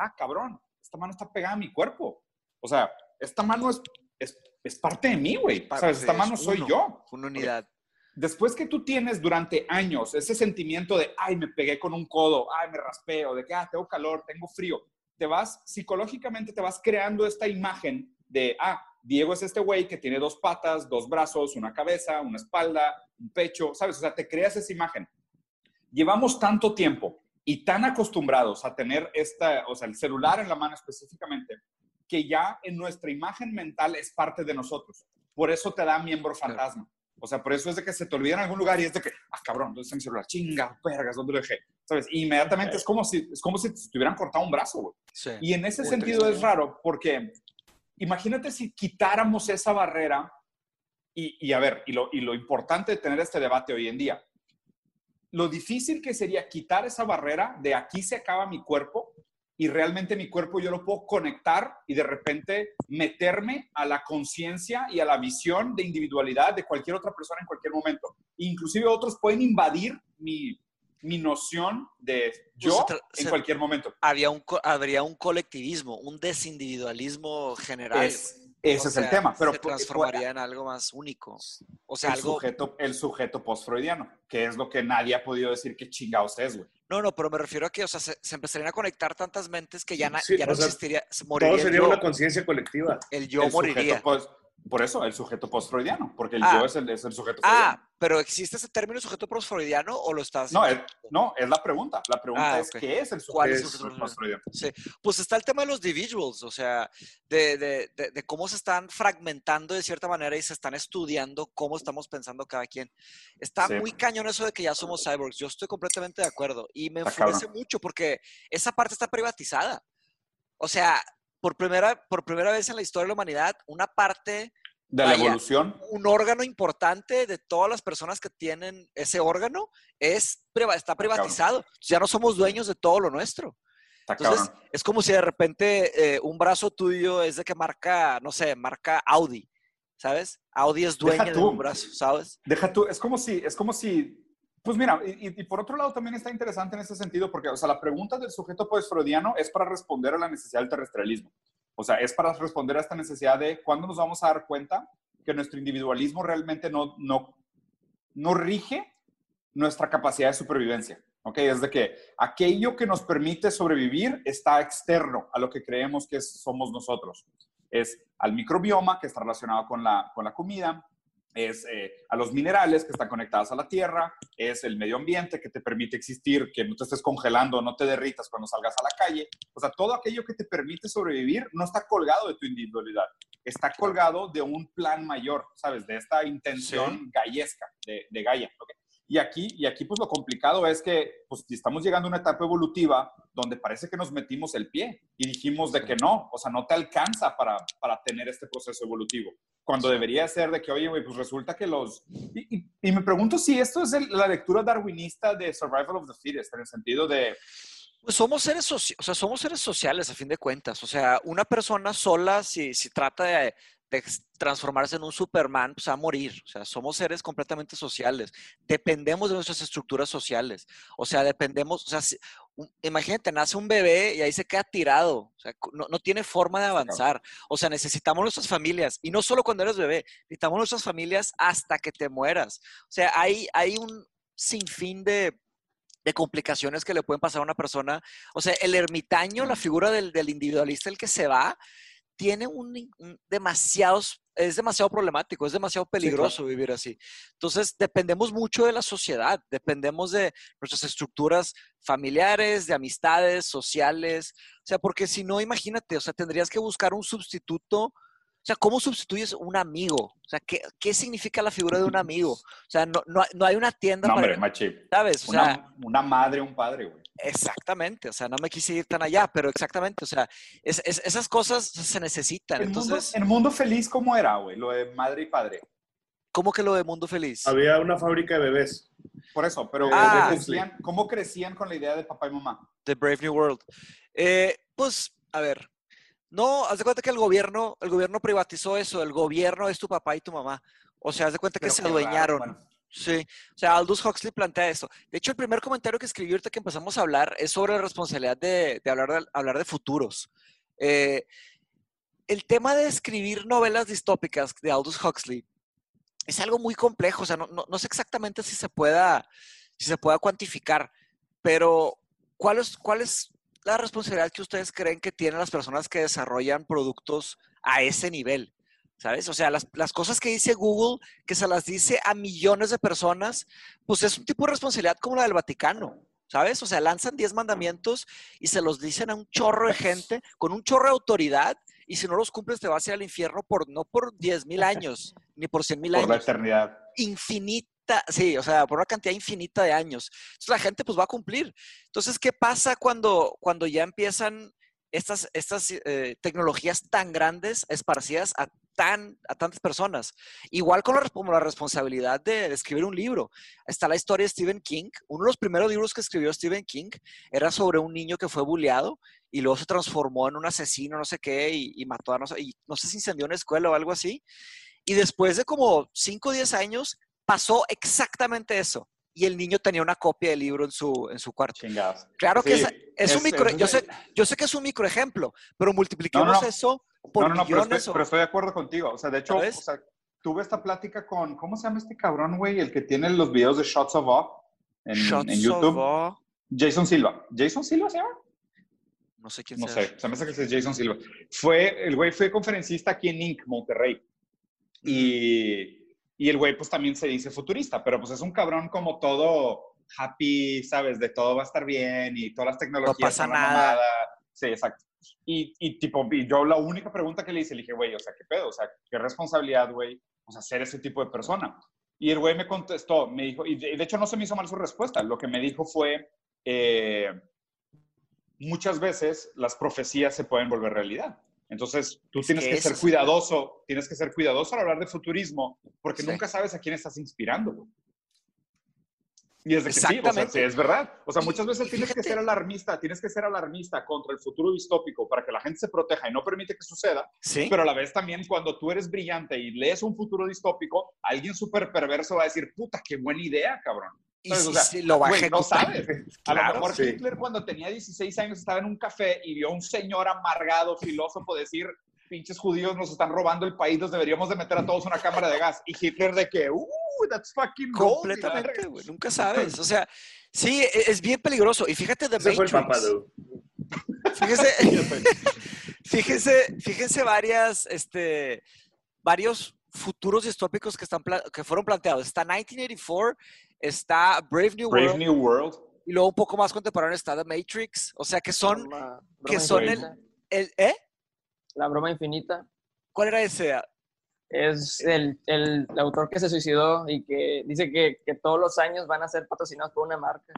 ah, cabrón, esta mano está pegada a mi cuerpo. O sea, esta mano es, es, es parte de mí, güey. ¿Sabes? Esta mano soy yo. Una unidad. Después que tú tienes durante años ese sentimiento de, ay, me pegué con un codo, ay, me raspé, o de que, ah, tengo calor, tengo frío, te vas, psicológicamente te vas creando esta imagen de, ah, Diego es este güey que tiene dos patas, dos brazos, una cabeza, una espalda, un pecho, ¿sabes? O sea, te creas esa imagen. Llevamos tanto tiempo y tan acostumbrados a tener esta, o sea, el celular en la mano específicamente, que ya en nuestra imagen mental es parte de nosotros. Por eso te da miembro fantasma. O sea, por eso es de que se te olvida en algún lugar y es de que, ah, cabrón, ¿dónde está mi celular? Chinga, vergas, ¿dónde lo dejé? ¿Sabes? Y inmediatamente es como si, es como si te hubieran cortado un brazo, güey. Sí. Y en ese sentido es raro porque... Imagínate si quitáramos esa barrera y, y a ver, y lo, y lo importante de tener este debate hoy en día, lo difícil que sería quitar esa barrera de aquí se acaba mi cuerpo y realmente mi cuerpo yo lo puedo conectar y de repente meterme a la conciencia y a la visión de individualidad de cualquier otra persona en cualquier momento. Inclusive otros pueden invadir mi... mi noción de yo pues, en se, cualquier momento. Había un, habría un colectivismo, un desindividualismo general. Es, ese o es sea, el tema. Pero se transformaría por, en algo más único. O sea, el, algo... sujeto, el sujeto post-freudiano, que es lo que nadie ha podido decir que chingados es, güey. No, no, pero me refiero a que o sea, se, se empezarían a conectar tantas mentes que ya, na, sí, ya no sea, existiría. Se todo sería yo, una conciencia colectiva. El yo el moriría. Post, por eso, el sujeto post-freudiano, porque el ah, yo es el, es el sujeto ah, freudiano. ¿Pero existe ese término sujeto post-freudiano o lo estás...? No, es, no, es la pregunta. La pregunta ah, es, okay. ¿qué es el sujeto, sujeto post-freudiano? Sí. Pues está el tema de los individuals, o sea, de, de, de, de cómo se están fragmentando de cierta manera y se están estudiando cómo estamos pensando cada quien. Está sí. muy cañón eso de que ya somos cyborgs. Yo estoy completamente de acuerdo. Y me enfurece mucho porque esa parte está privatizada. O sea, por primera, por primera vez en la historia de la humanidad, una parte... De la Vaya, evolución. Un órgano importante de todas las personas que tienen ese órgano es, está privatizado. Ya no somos dueños de todo lo nuestro. Entonces, es como si de repente eh, un brazo tuyo es de que marca, no sé, marca Audi, ¿sabes? Audi es dueño de un brazo, ¿sabes? Deja tú. Es como si, es como si, pues mira, y, y por otro lado también está interesante en ese sentido porque, o sea, la pregunta del sujeto post-freudiano es para responder a la necesidad del terrestrialismo. O sea, es para responder a esta necesidad de cuándo nos vamos a dar cuenta que nuestro individualismo realmente no, no, no rige nuestra capacidad de supervivencia. ¿ok? Es de que aquello que nos permite sobrevivir está externo a lo que creemos que somos nosotros. Es al microbioma, que está relacionado con la, con la comida, es eh, a los minerales que están conectados a la tierra, es el medio ambiente que te permite existir, que no te estés congelando, no te derritas cuando salgas a la calle. O sea, todo aquello que te permite sobrevivir no está colgado de tu individualidad, está colgado de un plan mayor, ¿sabes? De esta intención sí. gallesca, de, de Gaia. Okay. Y, aquí, y aquí, pues, lo complicado es que pues, estamos llegando a una etapa evolutiva donde parece que nos metimos el pie y dijimos de que no, o sea, no te alcanza para, para tener este proceso evolutivo. Cuando debería ser de que, oye, pues resulta que los... Y, y, y me pregunto si esto es el, la lectura darwinista de Survival of the Fittest, en el sentido de... Pues somos seres, socia o sea, somos seres sociales, a fin de cuentas. O sea, una persona sola, si, si trata de, de transformarse en un Superman, pues va a morir. O sea, somos seres completamente sociales. Dependemos de nuestras estructuras sociales. O sea, dependemos... O sea, si, un, imagínate, nace un bebé y ahí se queda tirado. O sea, no, no tiene forma de avanzar. O sea, necesitamos nuestras familias. Y no solo cuando eres bebé. Necesitamos nuestras familias hasta que te mueras. O sea, hay, hay un sinfín de... de complicaciones que le pueden pasar a una persona. O sea, el ermitaño, la figura del, del individualista, el que se va, tiene un, un demasiados, es demasiado problemático, es demasiado peligroso sí, claro. vivir así. Entonces, dependemos mucho de la sociedad, dependemos de nuestras estructuras familiares, de amistades, sociales. O sea, porque si no, imagínate, o sea, tendrías que buscar un sustituto. O sea, ¿cómo sustituyes un amigo? O sea, ¿qué, qué significa la figura de un amigo? O sea, no, no, no hay una tienda no, para... No, hombre, Machi. ¿Sabes? O una, sea, una madre, un padre, güey. Exactamente. O sea, no me quise ir tan allá, pero exactamente. O sea, es, es, esas cosas se necesitan. El, Entonces, mundo, el mundo feliz, ¿cómo era, güey? Lo de madre y padre. ¿Cómo que lo de mundo feliz? Había una fábrica de bebés. Por eso, pero ah, crecían, ¿cómo crecían con la idea de papá y mamá? The Brave New World. Eh, pues, a ver... No, haz de cuenta que el gobierno, el gobierno privatizó eso. El gobierno es tu papá y tu mamá. O sea, haz de cuenta que Pero se adueñaron. Raro, bueno. Sí. O sea, Aldous Huxley plantea eso. De hecho, el primer comentario que escribí ahorita que empezamos a hablar es sobre la responsabilidad de, de, hablar, de hablar de futuros. Eh, el tema de escribir novelas distópicas de Aldous Huxley es algo muy complejo. O sea, no, no, no sé exactamente si se pueda, si se pueda cuantificar. Pero, ¿cuál es...? Cuál es la responsabilidad que ustedes creen que tienen las personas que desarrollan productos a ese nivel, ¿sabes? O sea, las, las cosas que dice Google, que se las dice a millones de personas, pues es un tipo de responsabilidad como la del Vaticano, ¿sabes? O sea, lanzan diez mandamientos y se los dicen a un chorro de gente, con un chorro de autoridad, y si no los cumples te vas a ir al infierno por, no por diez mil años, ni por cien mil años. Por la eternidad. Infinito. Sí, o sea, por una cantidad infinita de años. Entonces la gente pues va a cumplir. Entonces, ¿qué pasa cuando, cuando ya empiezan estas, estas eh, tecnologías tan grandes esparcidas a, tan, a tantas personas? Igual con la, como la responsabilidad de, de escribir un libro. Está la historia de Stephen King. Uno de los primeros libros que escribió Stephen King era sobre un niño que fue bulleado y luego se transformó en un asesino, no sé qué, y, y mató a no sé, y no sé si incendió una escuela o algo así. Y después de como cinco o diez años... pasó exactamente eso. Y el niño tenía una copia del libro en su, en su cuarto. Chingados. Claro que sí, es, es, es un micro... Es, es, yo, sé, yo sé que es un microejemplo, pero multipliquemos no, no, eso por no, no, no, millones. Pero estoy, o... pero estoy de acuerdo contigo. O sea, de hecho, o sea, tuve esta plática con... ¿Cómo se llama este cabrón, güey? El que tiene los videos de Shots of Up en, Shots en YouTube. Of Up. Jason Silva. ¿Jason Silva se llama? No sé quién no sea. No sé. Se me hace que es Jason Silva. Fue, el güey fue conferencista aquí en Inc, Monterrey. Y... Y el güey, pues, también se dice futurista, pero, pues, es un cabrón como todo happy, ¿sabes? De todo va a estar bien y todas las tecnologías... No pasa nada. Mamada. Sí, exacto. Y, y, tipo, y yo la única pregunta que le hice, le dije, güey, o sea, ¿qué pedo? O sea, ¿qué responsabilidad, güey? O sea, ser ese tipo de persona. Y el güey me contestó, me dijo... Y, de hecho, no se me hizo mal su respuesta. Lo que me dijo fue, eh, muchas veces las profecías se pueden volver realidad. Entonces, tú tienes que ser cuidadoso, tienes que ser cuidadoso al hablar de futurismo, porque nunca sabes a quién estás inspirando, güey. Y es de que sí, o sea, sí, es verdad. O sea, muchas veces tienes que ser alarmista, tienes que ser alarmista contra el futuro distópico para que la gente se proteja y no permite que suceda. ¿Sí? Pero a la vez también cuando tú eres brillante y lees un futuro distópico, alguien súper perverso va a decir, puta, qué buena idea, cabrón. Entonces, y si, o sea, si lo va a ejecutar. No sabes. Claro, a lo mejor sí. Hitler cuando tenía dieciséis años estaba en un café y vio a un señor amargado, filósofo, decir, pinches judíos nos están robando el país, los deberíamos de meter a todos una cámara de gas. Y Hitler de que, uh, ooh, that's fucking gold. Completamente, güey. Nunca sabes. O sea, sí, es bien peligroso. Y fíjate, The Matrix. Fíjese, fíjese, fíjense varias, este, varios futuros distópicos que, están, que fueron planteados. Está mil novecientos ochenta y cuatro, está Brave New Brave World. New World. Y luego un poco más contemporáneo está The Matrix. O sea, que son, la que son el, el... ¿Eh? La broma infinita. ¿Cuál era ese? Es el, el, el autor que se suicidó y que dice que, que todos los años van a ser patrocinados por una marca.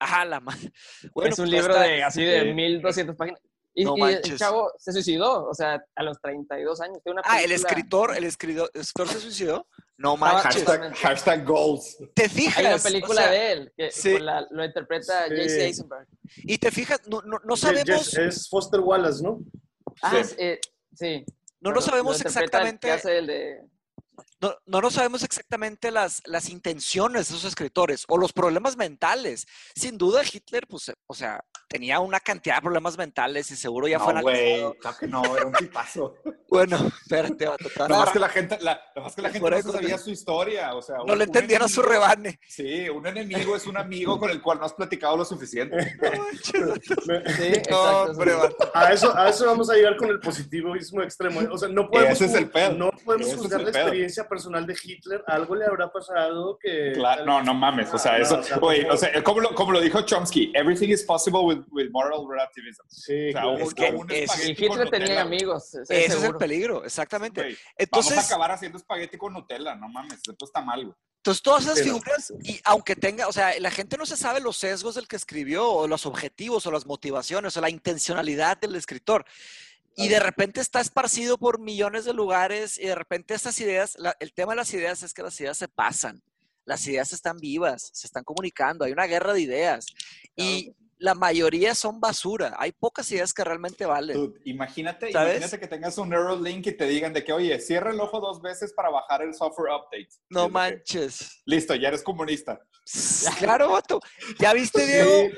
Ajá, la madre. Bueno, es un libro está, de así de eh, mil doscientas páginas. Y, no y el chavo se suicidó, o sea, a los treinta y dos años. Una ah, el escritor, el escritor, el escritor se suicidó. No manches. Hashtag, hashtag goals. ¿Te fijas? Hay una película, o sea, de él, que sí. la, lo interpreta sí. J C Eisenberg. Y te fijas, no, no, no sabemos... Es, es Foster Wallace, ¿no? Ah, sí. Es, eh, sí. No, no lo sabemos lo exactamente... El de... No, no no sabemos exactamente las, las intenciones de esos escritores o los problemas mentales. Sin duda Hitler, pues, o sea, tenía una cantidad de problemas mentales y seguro ya no, fue analizado. No, güey, no, era un tipazo. Bueno, espérate. Nada más que la gente, la, más que la gente no sabía su historia. O sea, no un, le entendieron enemigo, su rebane. Sí, un enemigo es un amigo con el cual no has platicado lo suficiente. No, sí, no, exacto, a, eso, a eso vamos a llegar con el positivismo extremo. O sea, no podemos, es el pedo. No podemos juzgar la experiencia personal de Hitler, algo le habrá pasado que... Claro, no, no mames, o sea, ah, eso, güey, no, o sea, como lo, como lo dijo Chomsky, everything is possible with, with moral relativism. Sí, o sea, es que un es, Hitler tenía Nutella, amigos. Ese es seguro. El peligro, exactamente. Wey, entonces, vamos a acabar haciendo espagueti con Nutella, no mames, esto está mal, güey. Entonces, todas esas figuras, y aunque tenga, o sea, la gente no se sabe los sesgos del que escribió, o los objetivos, o las motivaciones, o la intencionalidad del escritor. Y de repente está esparcido por millones de lugares y de repente estas ideas, la, el tema de las ideas es que las ideas se pasan, las ideas están vivas, se están comunicando, hay una guerra de ideas y la mayoría son basura, hay pocas ideas que realmente valen. Dude, imagínate, imagínate que tengas un Neuralink y te digan de que, oye, cierra el ojo dos veces para bajar el software update. No es manches. Que, listo, ya eres comunista. Claro, vato. ¿Ya viste, Diego?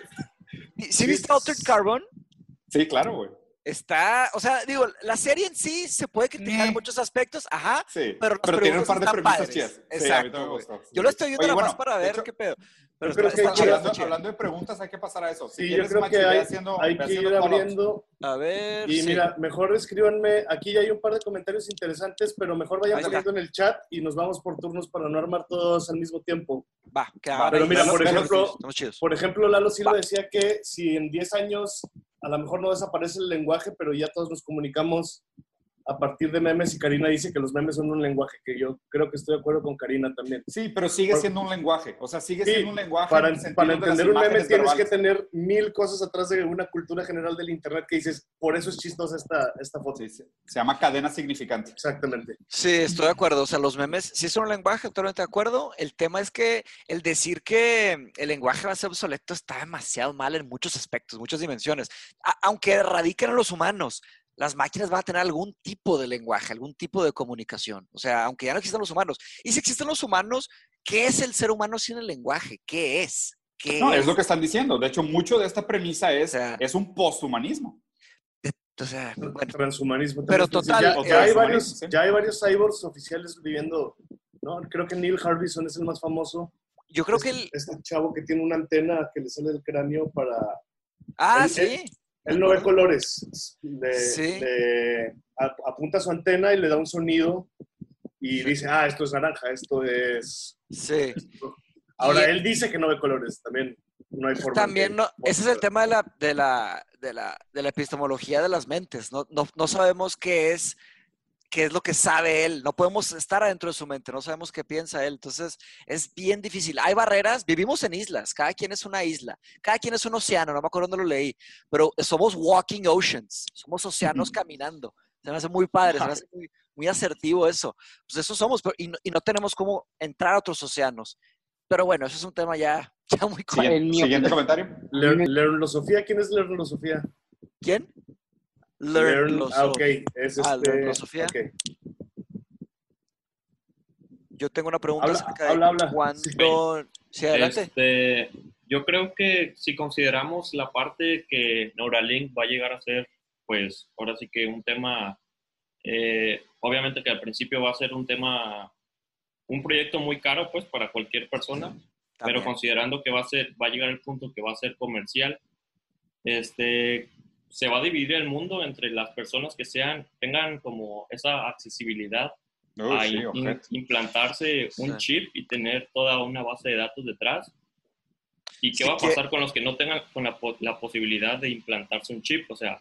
¿Sí, ¿Sí viste Altered Carbon? Sí, claro, güey. Está, o sea, digo, la serie en sí se puede criticar mm. en muchos aspectos, ajá, sí, pero, pero tiene un par de premisas chidas. Exacto. Sí, yo lo estoy viendo nada más bueno, para ver hecho, qué pedo. Pero está, que está chido, hablando, chido. Hablando de preguntas, hay que pasar a eso. Si sí, quieres, yo creo Machi, que hay, haciendo, hay que ir abriendo. A ver. Y sí. mira, mejor escríbanme. Aquí ya hay un par de comentarios interesantes, pero mejor vayan saliendo en el chat y nos vamos por turnos para no armar todos al mismo tiempo. Va, que ahora. Pero mira, por ejemplo, por ejemplo, Lalo Silva decía que si en diez años. A lo mejor no desaparece el lenguaje, pero ya todos nos comunicamos a partir de memes. Y Karina dice que los memes son un lenguaje, que yo creo que estoy de acuerdo con Karina también. Sí, pero sigue Por, siendo un lenguaje. O sea, sigue sí, siendo un lenguaje. Para, en para entender un meme verbales. Tienes que tener mil cosas atrás de una cultura general del internet que dices, por eso es chistosa esta, esta foto. Sí, se, se llama cadena significante. Exactamente. Sí, estoy de acuerdo. O sea, los memes sí son un lenguaje, totalmente de acuerdo. El tema es que el decir que el lenguaje va a ser obsoleto está demasiado mal en muchos aspectos, muchas dimensiones. A, aunque radiquen a los humanos. Las máquinas van a tener algún tipo de lenguaje, algún tipo de comunicación. O sea, aunque ya no existan los humanos. Y si existen los humanos, ¿qué es el ser humano sin el lenguaje? ¿Qué es? ¿Qué no, es? Es lo que están diciendo. De hecho, mucho de esta premisa es, o sea, es un posthumanismo. O sea, bueno, transhumanismo. Pero total. Ya, ya, hay varios, ¿sí? ya hay varios cyborgs oficiales viviendo, ¿no? Creo que Neil Harbison es el más famoso. Yo creo este, que... El... Este chavo que tiene una antena que le sale del cráneo para... Ah, el, sí. El... Él no ve colores, le, sí. le apunta su antena y le da un sonido y sí. dice, ah, esto es naranja, esto es... Sí. Esto. Ahora, y él dice que no ve colores, también no hay forma. También, de, no, ese es el tema de la, de, la, de, la, de la epistemología de las mentes, no, no, no sabemos qué es... qué es lo que sabe él. No podemos estar adentro de su mente, no sabemos qué piensa él. Entonces, es bien difícil. Hay barreras, vivimos en islas, cada quien es una isla, cada quien es un océano, no me acuerdo dónde lo leí, pero somos walking oceans, somos océanos caminando. Se me hace muy padre, se me hace muy, muy asertivo eso. Pues eso somos, pero, y, no, y no tenemos cómo entrar a otros océanos. Pero bueno, eso es un tema ya, ya muy... Siguiente, siguiente comentario. Learnlosofía, ¿quién es Learnlosofía? ¿Quién? Learn ah, ok. Es este... ah, Learnlosofía. Okay. Yo tengo una pregunta habla, acerca de habla, habla. cuando... Sí, sí adelante. Este, yo creo que si consideramos la parte que Neuralink va a llegar a ser, pues, ahora sí que un tema... Eh, obviamente que al principio va a ser un tema un proyecto muy caro, pues, para cualquier persona, también. Pero considerando que va a ser, va a llegar el punto que va a ser comercial, este, se va a dividir el mundo entre las personas que sean, tengan como esa accesibilidad oh, a sí, in, in, implantarse un sí. chip y tener toda una base de datos detrás. ¿Y qué sí, va a pasar que... con los que no tengan con la, la posibilidad de implantarse un chip? O sea,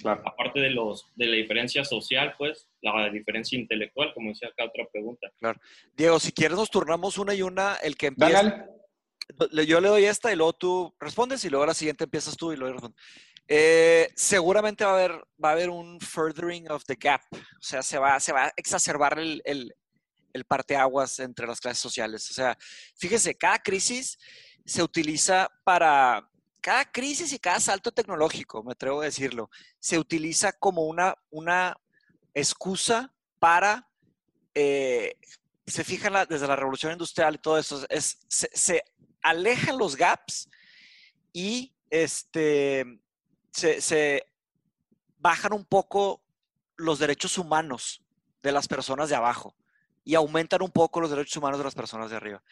claro. aparte de, los, de la diferencia social, pues, la diferencia intelectual, como decía acá otra pregunta. Claro. Diego, si quieres nos turnamos una y una, el que empieza... Dale. Yo le doy esta y luego tú respondes y luego la siguiente empiezas tú y luego respondes. Eh, seguramente va a, haber, va a haber un furthering of the gap. O sea, se va, se va a exacerbar el, el, el parteaguas entre las clases sociales. O sea, fíjese, cada crisis... se utiliza para, cada crisis y cada salto tecnológico, me atrevo a decirlo, se utiliza como una, una excusa para, eh, se fijan la, desde la revolución industrial y todo eso, es, se, se alejan los gaps y este, se, se bajan un poco los derechos humanos de las personas de abajo. Y aumentan un poco los derechos humanos de las personas de arriba.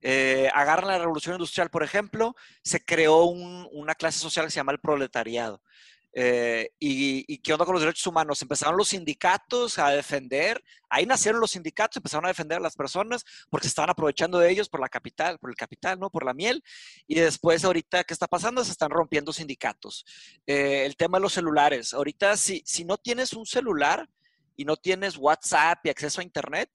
Eh, agarran la revolución industrial, por ejemplo, se creó un, una clase social que se llama el proletariado. Eh, y, ¿Y qué onda con los derechos humanos? Empezaron los sindicatos a defender, ahí nacieron los sindicatos, empezaron a defender a las personas porque se estaban aprovechando de ellos por la capital, por el capital, ¿no? Por la miel. Y después ahorita, ¿qué está pasando? Se están rompiendo sindicatos. Eh, el tema de los celulares. Ahorita, si, si no tienes un celular, y no tienes WhatsApp y acceso a internet,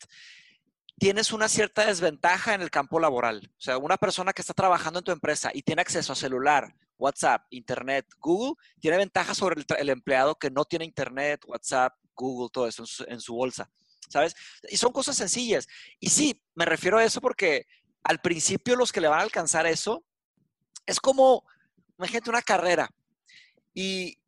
tienes una cierta desventaja en el campo laboral. O sea, una persona que está trabajando en tu empresa y tiene acceso a celular, WhatsApp, internet, Google, tiene ventaja sobre el, el empleado que no tiene internet, WhatsApp, Google, todo eso en su, en su bolsa, ¿sabes? Y son cosas sencillas. Y sí, me refiero a eso porque al principio los que le van a alcanzar eso es como, imagínate, una carrera. Y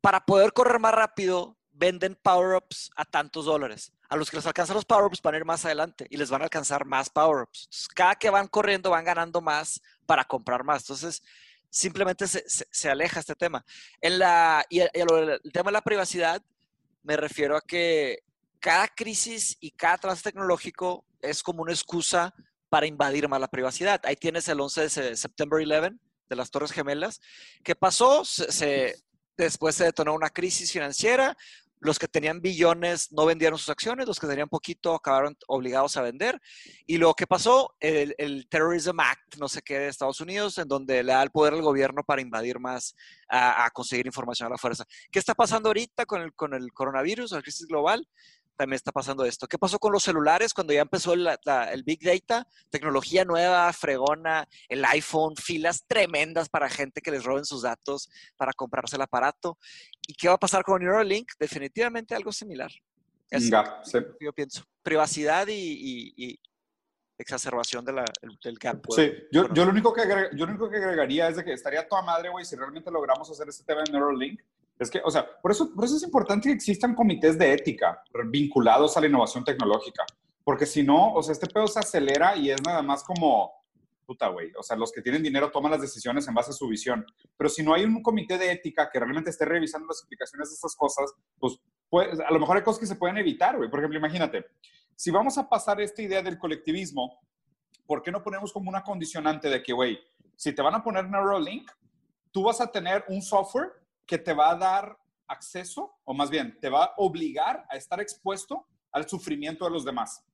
para poder correr más rápido, venden power-ups a tantos dólares. A los que les alcanzan los power-ups van a ir más adelante y les van a alcanzar más power-ups. Cada que van corriendo van ganando más para comprar más. Entonces, simplemente se, se, se aleja este tema. En la, y el, el tema de la privacidad, me refiero a que cada crisis y cada avance tecnológico es como una excusa para invadir más la privacidad. Ahí tienes el once de septiembre once de las Torres Gemelas. ¿Qué pasó? Se, se, después se detonó una crisis financiera. Los que tenían billones no vendieron sus acciones, los que tenían poquito acabaron obligados a vender. Y luego, ¿qué pasó? El, el Terrorism Act, no sé qué, de Estados Unidos, en donde le da el poder al gobierno para invadir más, a, a conseguir información a la fuerza. ¿Qué está pasando ahorita con el, con el coronavirus, la crisis global? También está pasando esto. ¿Qué pasó con los celulares cuando ya empezó la, la, el Big Data? Tecnología nueva, fregona, el iPhone, filas tremendas para gente que les roben sus datos para comprarse el aparato. ¿Y qué va a pasar con Neuralink? Definitivamente algo similar. Es gap, sí. Lo que yo pienso. Privacidad y, y, y exacerbación de la, el, del gap. Sí, yo, yo, lo único que agreg, yo lo único que agregaría es de que estaría toda madre, güey, si realmente logramos hacer este tema de Neuralink. Es que, o sea, por eso, por eso es importante que existan comités de ética vinculados a la innovación tecnológica. Porque si no, o sea, este pedo se acelera y es nada más como, puta, güey. O sea, los que tienen dinero toman las decisiones en base a su visión. Pero si no hay un comité de ética que realmente esté revisando las implicaciones de estas cosas, pues, pues a lo mejor hay cosas que se pueden evitar, güey. Por ejemplo, imagínate, si vamos a pasar esta idea del colectivismo, ¿por qué no ponemos como una condicionante de que, güey, si te van a poner Neuralink, tú vas a tener un software que te va a dar acceso, o más bien, te va a obligar a estar expuesto al sufrimiento de los demás?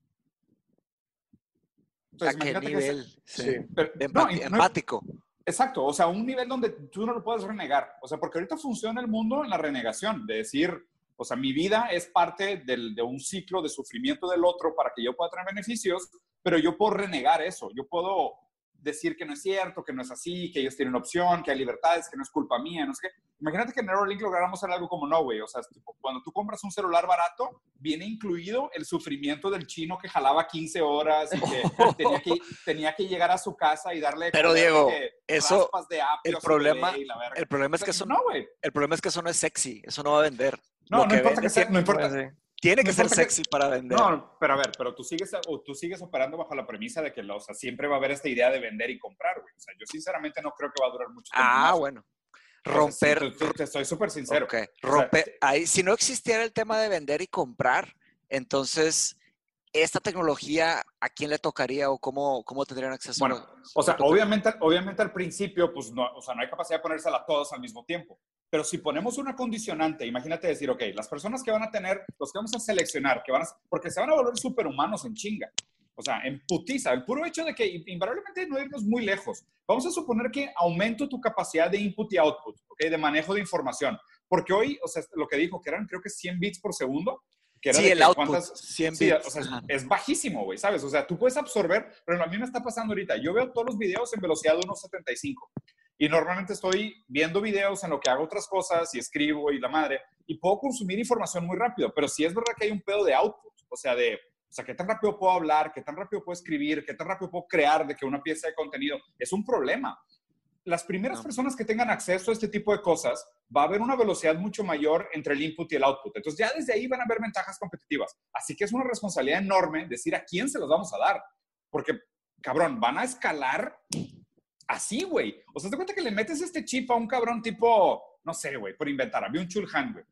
Entonces, ¿a qué nivel? Que se, sí. Sí, pero, Empati, no, empático. No, exacto, o sea, un nivel donde tú no lo puedes renegar. O sea, porque ahorita funciona el mundo en la renegación, de decir, o sea, mi vida es parte del, de un ciclo de sufrimiento del otro para que yo pueda tener beneficios, pero yo puedo renegar eso, yo puedo decir que no es cierto, que no es así, que ellos tienen opción, que hay libertades, que no es culpa mía, no sé qué. Imagínate que en Neuralink lográramos hacer algo como no, güey. O sea, tipo, cuando tú compras un celular barato, viene incluido el sufrimiento del chino que jalaba quince horas y que, tenía, que tenía que llegar a su casa y darle... Pero Diego, eso... De el, problema, el problema es que eso no, güey. El problema es que eso no es sexy. Eso no va a vender. No, no, que importa vende, que sea, tiene, no importa. Pues, sí. Tiene que no ser sexy que, para vender. No, pero a ver, pero tú sigues, o tú sigues operando bajo la premisa de que, o sea, siempre va a haber esta idea de vender y comprar, güey. O sea, yo sinceramente no creo que va a durar mucho tiempo. Ah, más. Bueno. Romper. O sea, te estoy súper sincero. Okay. Romper. O sea, ahí, si no existiera el tema de vender y comprar, entonces ¿esta tecnología a quién le tocaría o cómo, cómo tendrían acceso? Bueno, a, o sea, obviamente, obviamente al principio, pues no, o sea, no hay capacidad de ponérselas todas al mismo tiempo. Pero si ponemos una condicionante, imagínate decir, ok, las personas que van a tener, los que vamos a seleccionar, que van a, porque se van a volver superhumanos en chinga. O sea, en putiza, el puro hecho de que invariablemente no irnos muy lejos. Vamos a suponer que aumento tu capacidad de input y output, ¿ok? De manejo de información. Porque hoy, o sea, lo que dijo, que eran creo que cien bits por segundo. Que era sí, de el que output, cuántas, cien bits. Sí, o sea, es, es bajísimo, güey, ¿sabes? O sea, tú puedes absorber, pero a mí me está pasando ahorita. Yo veo todos los videos en velocidad de uno punto setenta y cinco. Y normalmente estoy viendo videos en lo que hago otras cosas y escribo y la madre. Y puedo consumir información muy rápido. Pero sí es verdad que hay un pedo de output. O sea, de... O sea, ¿qué tan rápido puedo hablar? ¿Qué tan rápido puedo escribir? ¿Qué tan rápido puedo crear de que una pieza de contenido? Es un problema. Las primeras no. personas que tengan acceso a este tipo de cosas, va a haber una velocidad mucho mayor entre el input y el output. Entonces, ya desde ahí van a haber ventajas competitivas. Así que es una responsabilidad enorme decir a quién se los vamos a dar. Porque, cabrón, van a escalar así, güey. O sea, te cuenta que le metes este chip a un cabrón tipo, no sé, güey, por inventar. Había un Chulhan, güey.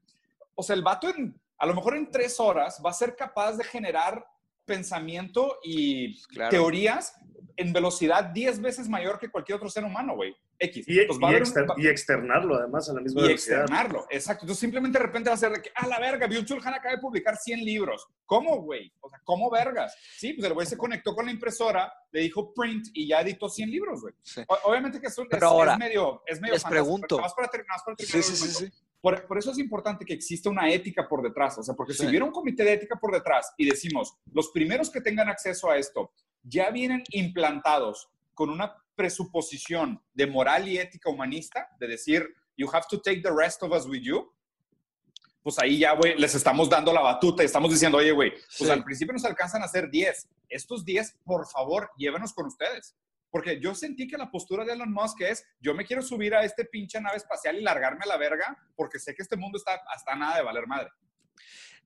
O sea, el vato en... A lo mejor en tres horas va a ser capaz de generar pensamiento y claro. teorías en velocidad diez veces mayor que cualquier otro ser humano, güey. X. Y, pues va y, a exter un... y externarlo, además, a la misma y velocidad. Y externarlo, exacto. Entonces, simplemente de repente va a ser de que, ¡ah, la verga! Bill Chulhan acaba de publicar cien libros. ¿Cómo, güey? O sea, ¿cómo vergas? Sí, pues el güey se conectó con la impresora, le dijo print y ya editó cien libros, güey. Sí. Obviamente que es, un, es, ahora, es medio... Es medio les fantástico. Pregunto. Más para terminar, más para terminar. Sí, sí, sí, sí. Por, por eso es importante que exista una ética por detrás. O sea, porque sí. si hubiera un comité de ética por detrás y decimos, los primeros que tengan acceso a esto ya vienen implantados con una presuposición de moral y ética humanista, de decir, you have to take the rest of us with you, pues ahí ya, güey, les estamos dando la batuta y estamos diciendo, oye, güey, pues sí. al principio nos alcanzan a hacer diez. Estos diez, por favor, llévenos con ustedes. Porque yo sentí que la postura de Elon Musk es, yo me quiero subir a este pinche nave espacial y largarme a la verga, porque sé que este mundo está hasta nada de valer madre.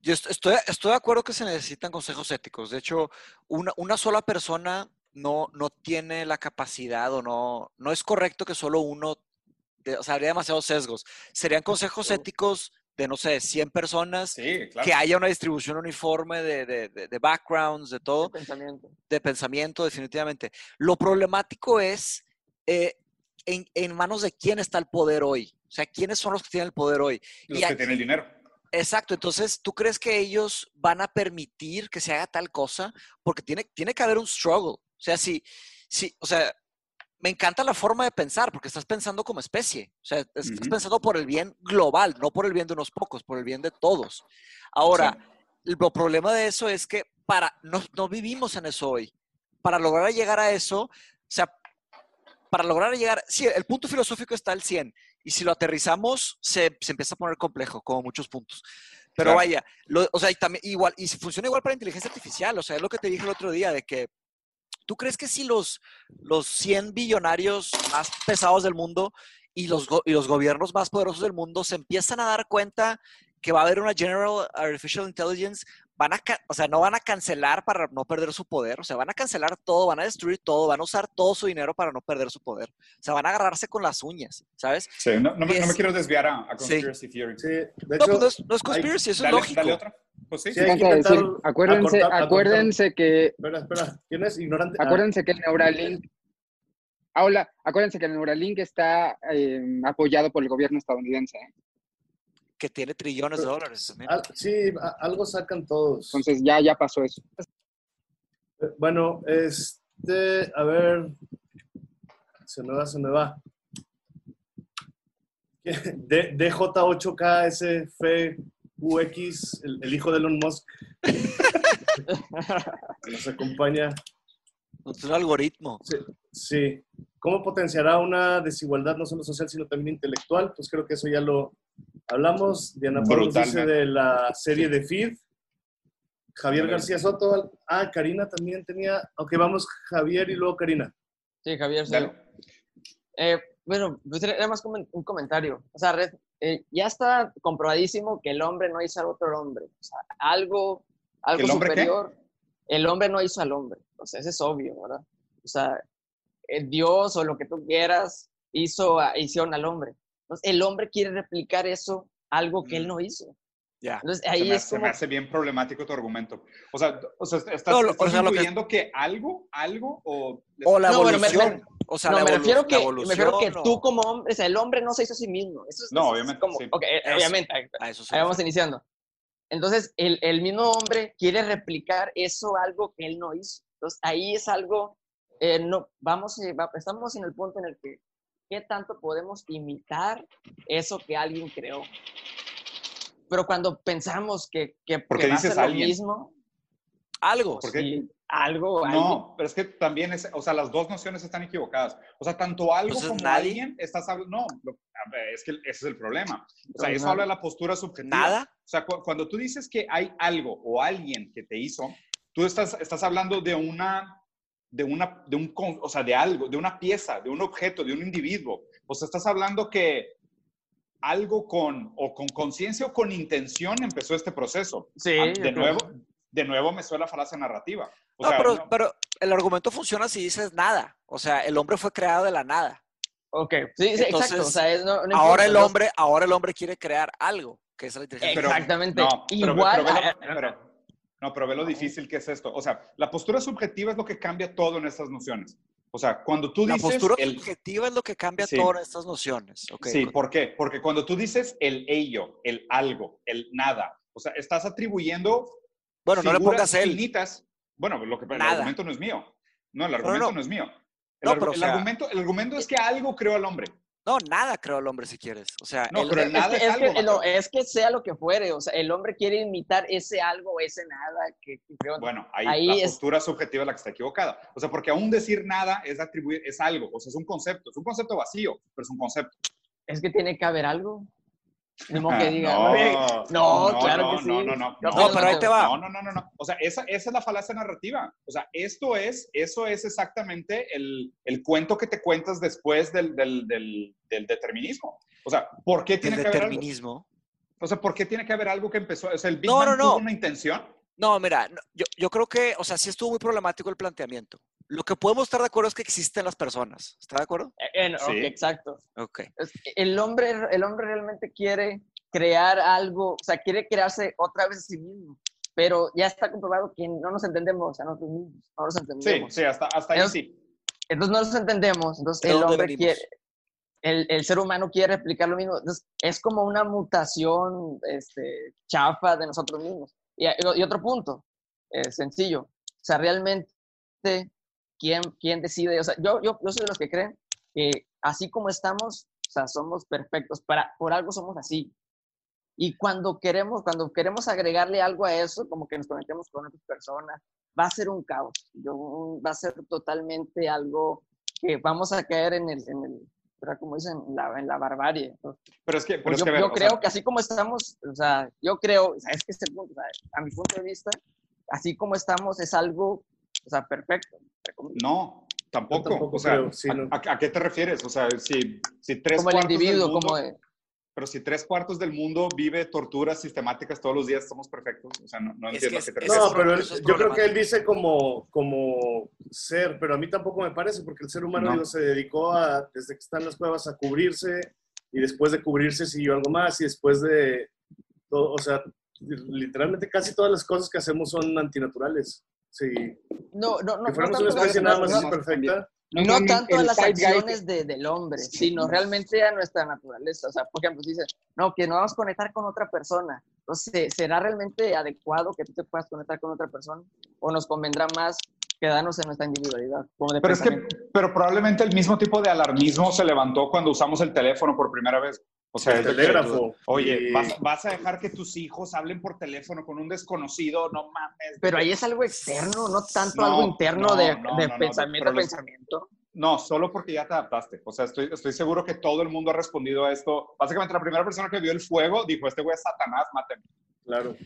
Yo estoy, estoy de acuerdo que se necesitan consejos éticos. De hecho, una, una sola persona no, no tiene la capacidad o no, no es correcto que solo uno, de, o sea, habría demasiados sesgos. Serían consejos éticos de, no sé, cien personas, sí, claro. que haya una distribución uniforme de, de, de, de backgrounds, de todo. De pensamiento. De pensamiento, definitivamente. Lo problemático es eh, en, en manos de quién está el poder hoy. O sea, ¿quiénes son los que tienen el poder hoy? Los y que aquí, tienen el dinero. Exacto. Entonces, ¿tú crees que ellos van a permitir que se haga tal cosa? Porque tiene, tiene que haber un struggle. O sea, sí, sí, o sea... Me encanta la forma de pensar, porque estás pensando como especie. O sea, estás uh-huh. pensando por el bien global, no por el bien de unos pocos, por el bien de todos. Ahora, sí. el problema de eso es que para, no, no vivimos en eso hoy. Para lograr llegar a eso, o sea, para lograr llegar... Sí, el punto filosófico está al cien. Y si lo aterrizamos, se, se empieza a poner complejo, como muchos puntos. Pero claro. vaya, lo, o sea, y también, igual, y funciona igual para inteligencia artificial. O sea, es lo que te dije el otro día, de que ¿tú crees que si los, los cien billonarios más pesados del mundo y los, y los gobiernos más poderosos del mundo se empiezan a dar cuenta que va a haber una General Artificial Intelligence, van a, o sea, no van a cancelar para no perder su poder? O sea, van a cancelar todo, van a destruir todo, van a usar todo su dinero para no perder su poder. O sea, van a agarrarse con las uñas, ¿sabes? Sí, no, no, me, no me quiero desviar a, a conspiracy sí. theory. Sí, de no, hecho, pues no, es, no es conspiracy, hay, eso dale, es lógico. Dale otra. Pues sí, sí, hay que intentar, acuérdense, acortar, acuérdense acortar. que... Espera, espera. ¿Quién es ignorante? Acuérdense ah. que el Neuralink... Ah, hola. Acuérdense que el Neuralink está eh, apoyado por el gobierno estadounidense. ¿eh? Que tiene trillones Pero, de dólares. Al, sí, a, algo sacan todos. Entonces ya, ya pasó eso. Bueno, este... A ver... Se me va, se me va. D, D J ocho K S F... U X, el, el hijo de Elon Musk, nos acompaña. Es un algoritmo. Sí, sí. ¿Cómo potenciará una desigualdad no solo social, sino también intelectual? Pues creo que eso ya lo hablamos. Diana Pablos dice de la serie de F I D. Javier García Soto. Ah, Karina también tenía. Ok, vamos Javier y luego Karina. Sí, Javier. Sí. Eh, bueno, pues era más un comentario. O sea, red... Eh, ya está comprobadísimo que el hombre no hizo al otro hombre. O sea, algo, algo ¿El superior. Qué? El hombre no hizo al hombre. O sea, eso es obvio, ¿verdad? O sea, el Dios o lo que tú quieras hizo, hicieron al hombre. Entonces, el hombre quiere replicar eso, algo que él no hizo. Ya. Entonces, ahí se, me, es como... se me hace bien problemático tu argumento. O sea, o sea estás, no, estás o sea, incluyendo que... que algo, algo, o, o la evolución. No, bueno, me, me, o sea, no, la me, refiero que, la me refiero que no. Tú como hombre, o sea, el hombre no se hizo a sí mismo. Eso es, no, eso obviamente. Es como, sí. Okay, eso, obviamente. A eso sí, ahí vamos sí. iniciando. Entonces, el, el mismo hombre quiere replicar eso, algo que él no hizo. Entonces, ahí es algo, eh, no, vamos, estamos en el punto en el que, ¿qué tanto podemos imitar eso que alguien creó? Pero cuando pensamos que, que, que va a ser lo mismo, algo, sí, algo, no, alguien. Pero es que también, es, o sea, las dos nociones están equivocadas. O sea, tanto algo pues como nadie. Alguien, estás hablando, no, es que ese es el problema. O sea, no, eso no. habla de la postura subjetiva. Nada. O sea, cu cuando tú dices que hay algo o alguien que te hizo, tú estás, estás hablando de una, de una, de un, o sea, de algo, de una pieza, de un objeto, de un individuo. O sea, estás hablando que algo con, o con conciencia o con intención empezó este proceso. Sí. De nuevo, de nuevo me suena la frase narrativa. O no, sea, pero, no, pero el argumento funciona si dices nada. O sea, el hombre fue creado de la nada. Ok. Sí, sí. Entonces, exacto. O sea, es, no, no ahora, el hombre, ahora el hombre quiere crear algo, que es la inteligencia. Exactamente. No, pero, igual. Pero, pero, pero, pero, no, pero ve lo difícil que es esto. O sea, la postura subjetiva es lo que cambia todo en estas nociones. O sea, cuando tú dices... La postura el... subjetiva es lo que cambia sí. todas estas nociones. Okay, sí, con... ¿por qué? Porque cuando tú dices el ello, el algo, el nada, o sea, estás atribuyendo... Bueno, no le pongas él. Finitas. Bueno, lo que, el argumento no es mío. No, el argumento no, no. no es mío. El, no, pero, el, o sea, argumento, el argumento es que algo creó al hombre. No, nada creó al hombre si quieres. O sea, no, el, pero el nada es, es, es algo. Que, no, es que sea lo que fuere. O sea, el hombre quiere imitar ese algo, ese nada. Que, que creo, bueno, ahí, ahí la es... postura subjetiva es la que está equivocada. O sea, porque aún decir nada es atribuir, es algo. O sea, es un concepto. Es un concepto vacío, pero es un concepto. Es que tiene que haber algo. Mismo que diga, no, no, no, claro no, que sí. No, no, no, no, no, pero ahí te va. No, no, no, no, no. O sea, esa, esa es la falacia narrativa. O sea, esto es, eso es exactamente el, el cuento que te cuentas después del, del, del, del determinismo. O sea, ¿por qué tiene el que haber algo? ¿Determinismo? O sea, ¿por qué tiene que haber algo que empezó? O sea, ¿el Big no, Bang no, no. tuvo una intención? No, mira, yo, yo creo que, o sea, sí estuvo muy problemático el planteamiento. Lo que podemos estar de acuerdo es que existen las personas. ¿Está de acuerdo? Eh, no, sí. Okay, exacto. Okay. El hombre, el hombre realmente quiere crear algo, o sea, quiere crearse otra vez a sí mismo, pero ya está comprobado que no nos entendemos a nosotros mismos. No nos entendemos. Sí, sí, hasta, hasta ahí entonces, sí. Entonces no nos entendemos. Entonces el hombre venimos? quiere, el, el ser humano quiere replicar lo mismo. Entonces es como una mutación este, chafa de nosotros mismos. Y, y otro punto, eh, sencillo. O sea, realmente... ¿Quién, ¿Quién decide? O sea, yo, yo, yo soy de los que creen que así como estamos, o sea, somos perfectos. Para, por algo somos así. Y cuando queremos, cuando queremos agregarle algo a eso, como que nos conectemos con otras personas, va a ser un caos. Yo, va a ser totalmente algo que vamos a caer en el, en el como dicen, en la, en la barbarie. Pero es que, pero yo, es que ver, yo creo sea... que así como estamos, o sea, yo creo, o sea, es que este punto, o sea, a mi punto de vista, así como estamos es algo, o sea, perfecto. No, tampoco. tampoco o sea, creo, sí, no. ¿a, ¿a qué te refieres? O sea, si, si tres como cuartos el individuo, del mundo, como de... pero si tres cuartos del mundo vive torturas sistemáticas todos los días, somos perfectos. O sea, no, no entiendo a qué te refieres. No, pero él, yo creo que él dice como, como ser, pero a mí tampoco me parece, porque el ser humano no. digo, se dedicó a, desde que están las cuevas, a cubrirse, y después de cubrirse siguió algo más, y después de todo, o sea, literalmente casi todas las cosas que hacemos son antinaturales. Sí. No, no, no. Que fuéramos no una especie nada más no, perfecta. No, no, no tanto a las acciones de, del hombre, sino realmente a nuestra naturaleza. O sea, por ejemplo, si dices, no, que no vamos a conectar con otra persona. Entonces, ¿será realmente adecuado que tú te puedas conectar con otra persona? ¿O nos convendrá más quedarnos en nuestra individualidad? Pero, es que, pero probablemente el mismo tipo de alarmismo se levantó cuando usamos el teléfono por primera vez. O sea, el telégrafo. Oye, ¿vas, vas a dejar que tus hijos hablen por teléfono con un desconocido? No mames. Pero ahí es algo externo, no tanto no, algo interno no, de, no, de no, pensamiento no, no, a pensamiento. No, solo porque ya te adaptaste. O sea, estoy, estoy seguro que todo el mundo ha respondido a esto. Básicamente la primera persona que vio el fuego dijo, este güey es Satanás, máteme. Claro.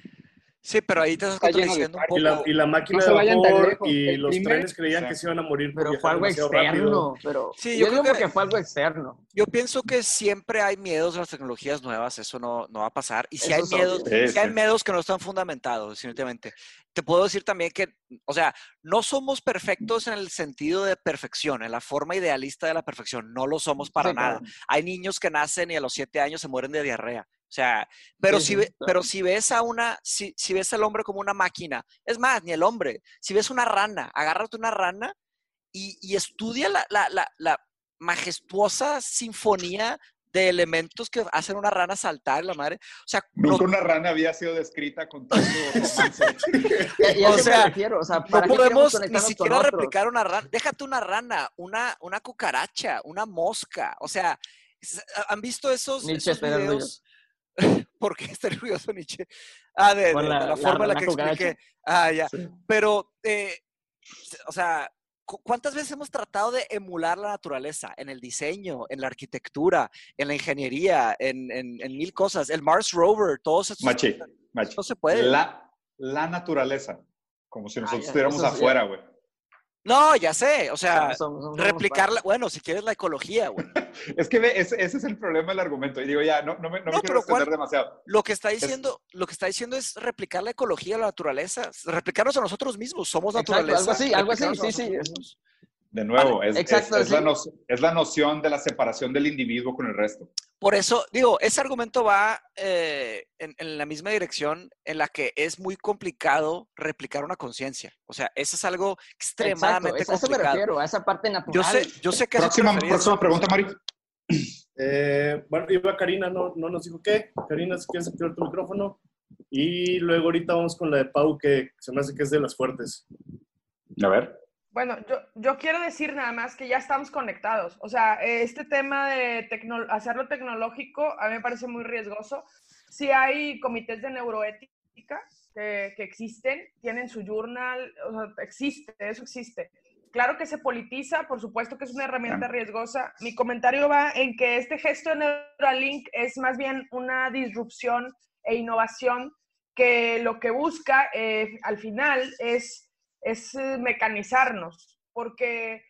Sí, pero ahí te estás contradiciendo un poco. Y la, y la máquina no de vapor y los primer, trenes creían sí. que se iban a morir. Pero fue algo externo. Pero, sí, yo, yo creo digo que fue algo externo. Yo pienso que siempre hay miedos a las tecnologías nuevas. Eso no, no va a pasar. Y si hay, miedos, sí, sí. si hay miedos que no están fundamentados, definitivamente. Te puedo decir también que, o sea, no somos perfectos en el sentido de perfección, en la forma idealista de la perfección. No lo somos para sí, nada. Claro. Hay niños que nacen y a los siete años se mueren de diarrea. O sea, pero, sí, si, ve, pero si, ves a una, si, si ves al hombre como una máquina, es más, ni el hombre, si ves una rana, agárrate una rana y, y estudia la, la, la, la majestuosa sinfonía de elementos que hacen una rana saltar, la madre. O sea, nunca lo... una rana había sido descrita con tanto romance. O sea, o sea ¿para no podemos ni siquiera replicar una rana? Déjate una rana, una, una cucaracha, una mosca. O sea, ¿han visto esos, esos videos? ¿Por qué está nervioso Nietzsche? Ah, de, de, de, de la, la forma en la, la que expliqué. Ah, ya. Sí. Pero, eh, o sea, ¿cuántas veces hemos tratado de emular la naturaleza? En el diseño, en la arquitectura, en la ingeniería, en, en, en mil cosas. El Mars Rover, todos estos... Machi, Machi. No se puede. La, la naturaleza. Como si nosotros ah, ya, estuviéramos eso, afuera, güey. No, ya sé. O sea, no, somos, somos replicarla... Para. Bueno, si quieres la ecología, güey. Es que ve, ese, ese es el problema del argumento. Y digo, ya, no, no me, no no, me quiero extender demasiado. Lo que, está diciendo, es, lo que está diciendo es replicar la ecología, la naturaleza. Replicarnos a nosotros mismos. Somos naturaleza. Exacto, algo así, algo así. Sí, sí. De nuevo, vale, es, exacto, es, es, sí. la no, es la noción de la separación del individuo con el resto. Por eso, digo, ese argumento va eh, en, en la misma dirección en la que es muy complicado replicar una conciencia. O sea, eso es algo extremadamente exacto, complicado. A eso me refiero, a esa parte natural. Yo sé, yo sé que... Próxima, próxima pregunta, Mari. Eh, bueno, iba Karina, no, no nos dijo qué. Karina, si quieres activar tu micrófono. Y luego ahorita vamos con la de Pau, que se me hace que es de las fuertes. A ver. Bueno, yo, yo quiero decir nada más que ya estamos conectados. O sea, este tema de tecno, hacerlo tecnológico a mí me parece muy riesgoso. Sí hay comités de neuroética que, que existen, tienen su journal, o sea, existe, eso existe. Claro que se politiza, por supuesto que es una herramienta riesgosa. Mi comentario va en que este gesto de Neuralink es más bien una disrupción e innovación que lo que busca eh, al final es... es mecanizarnos, porque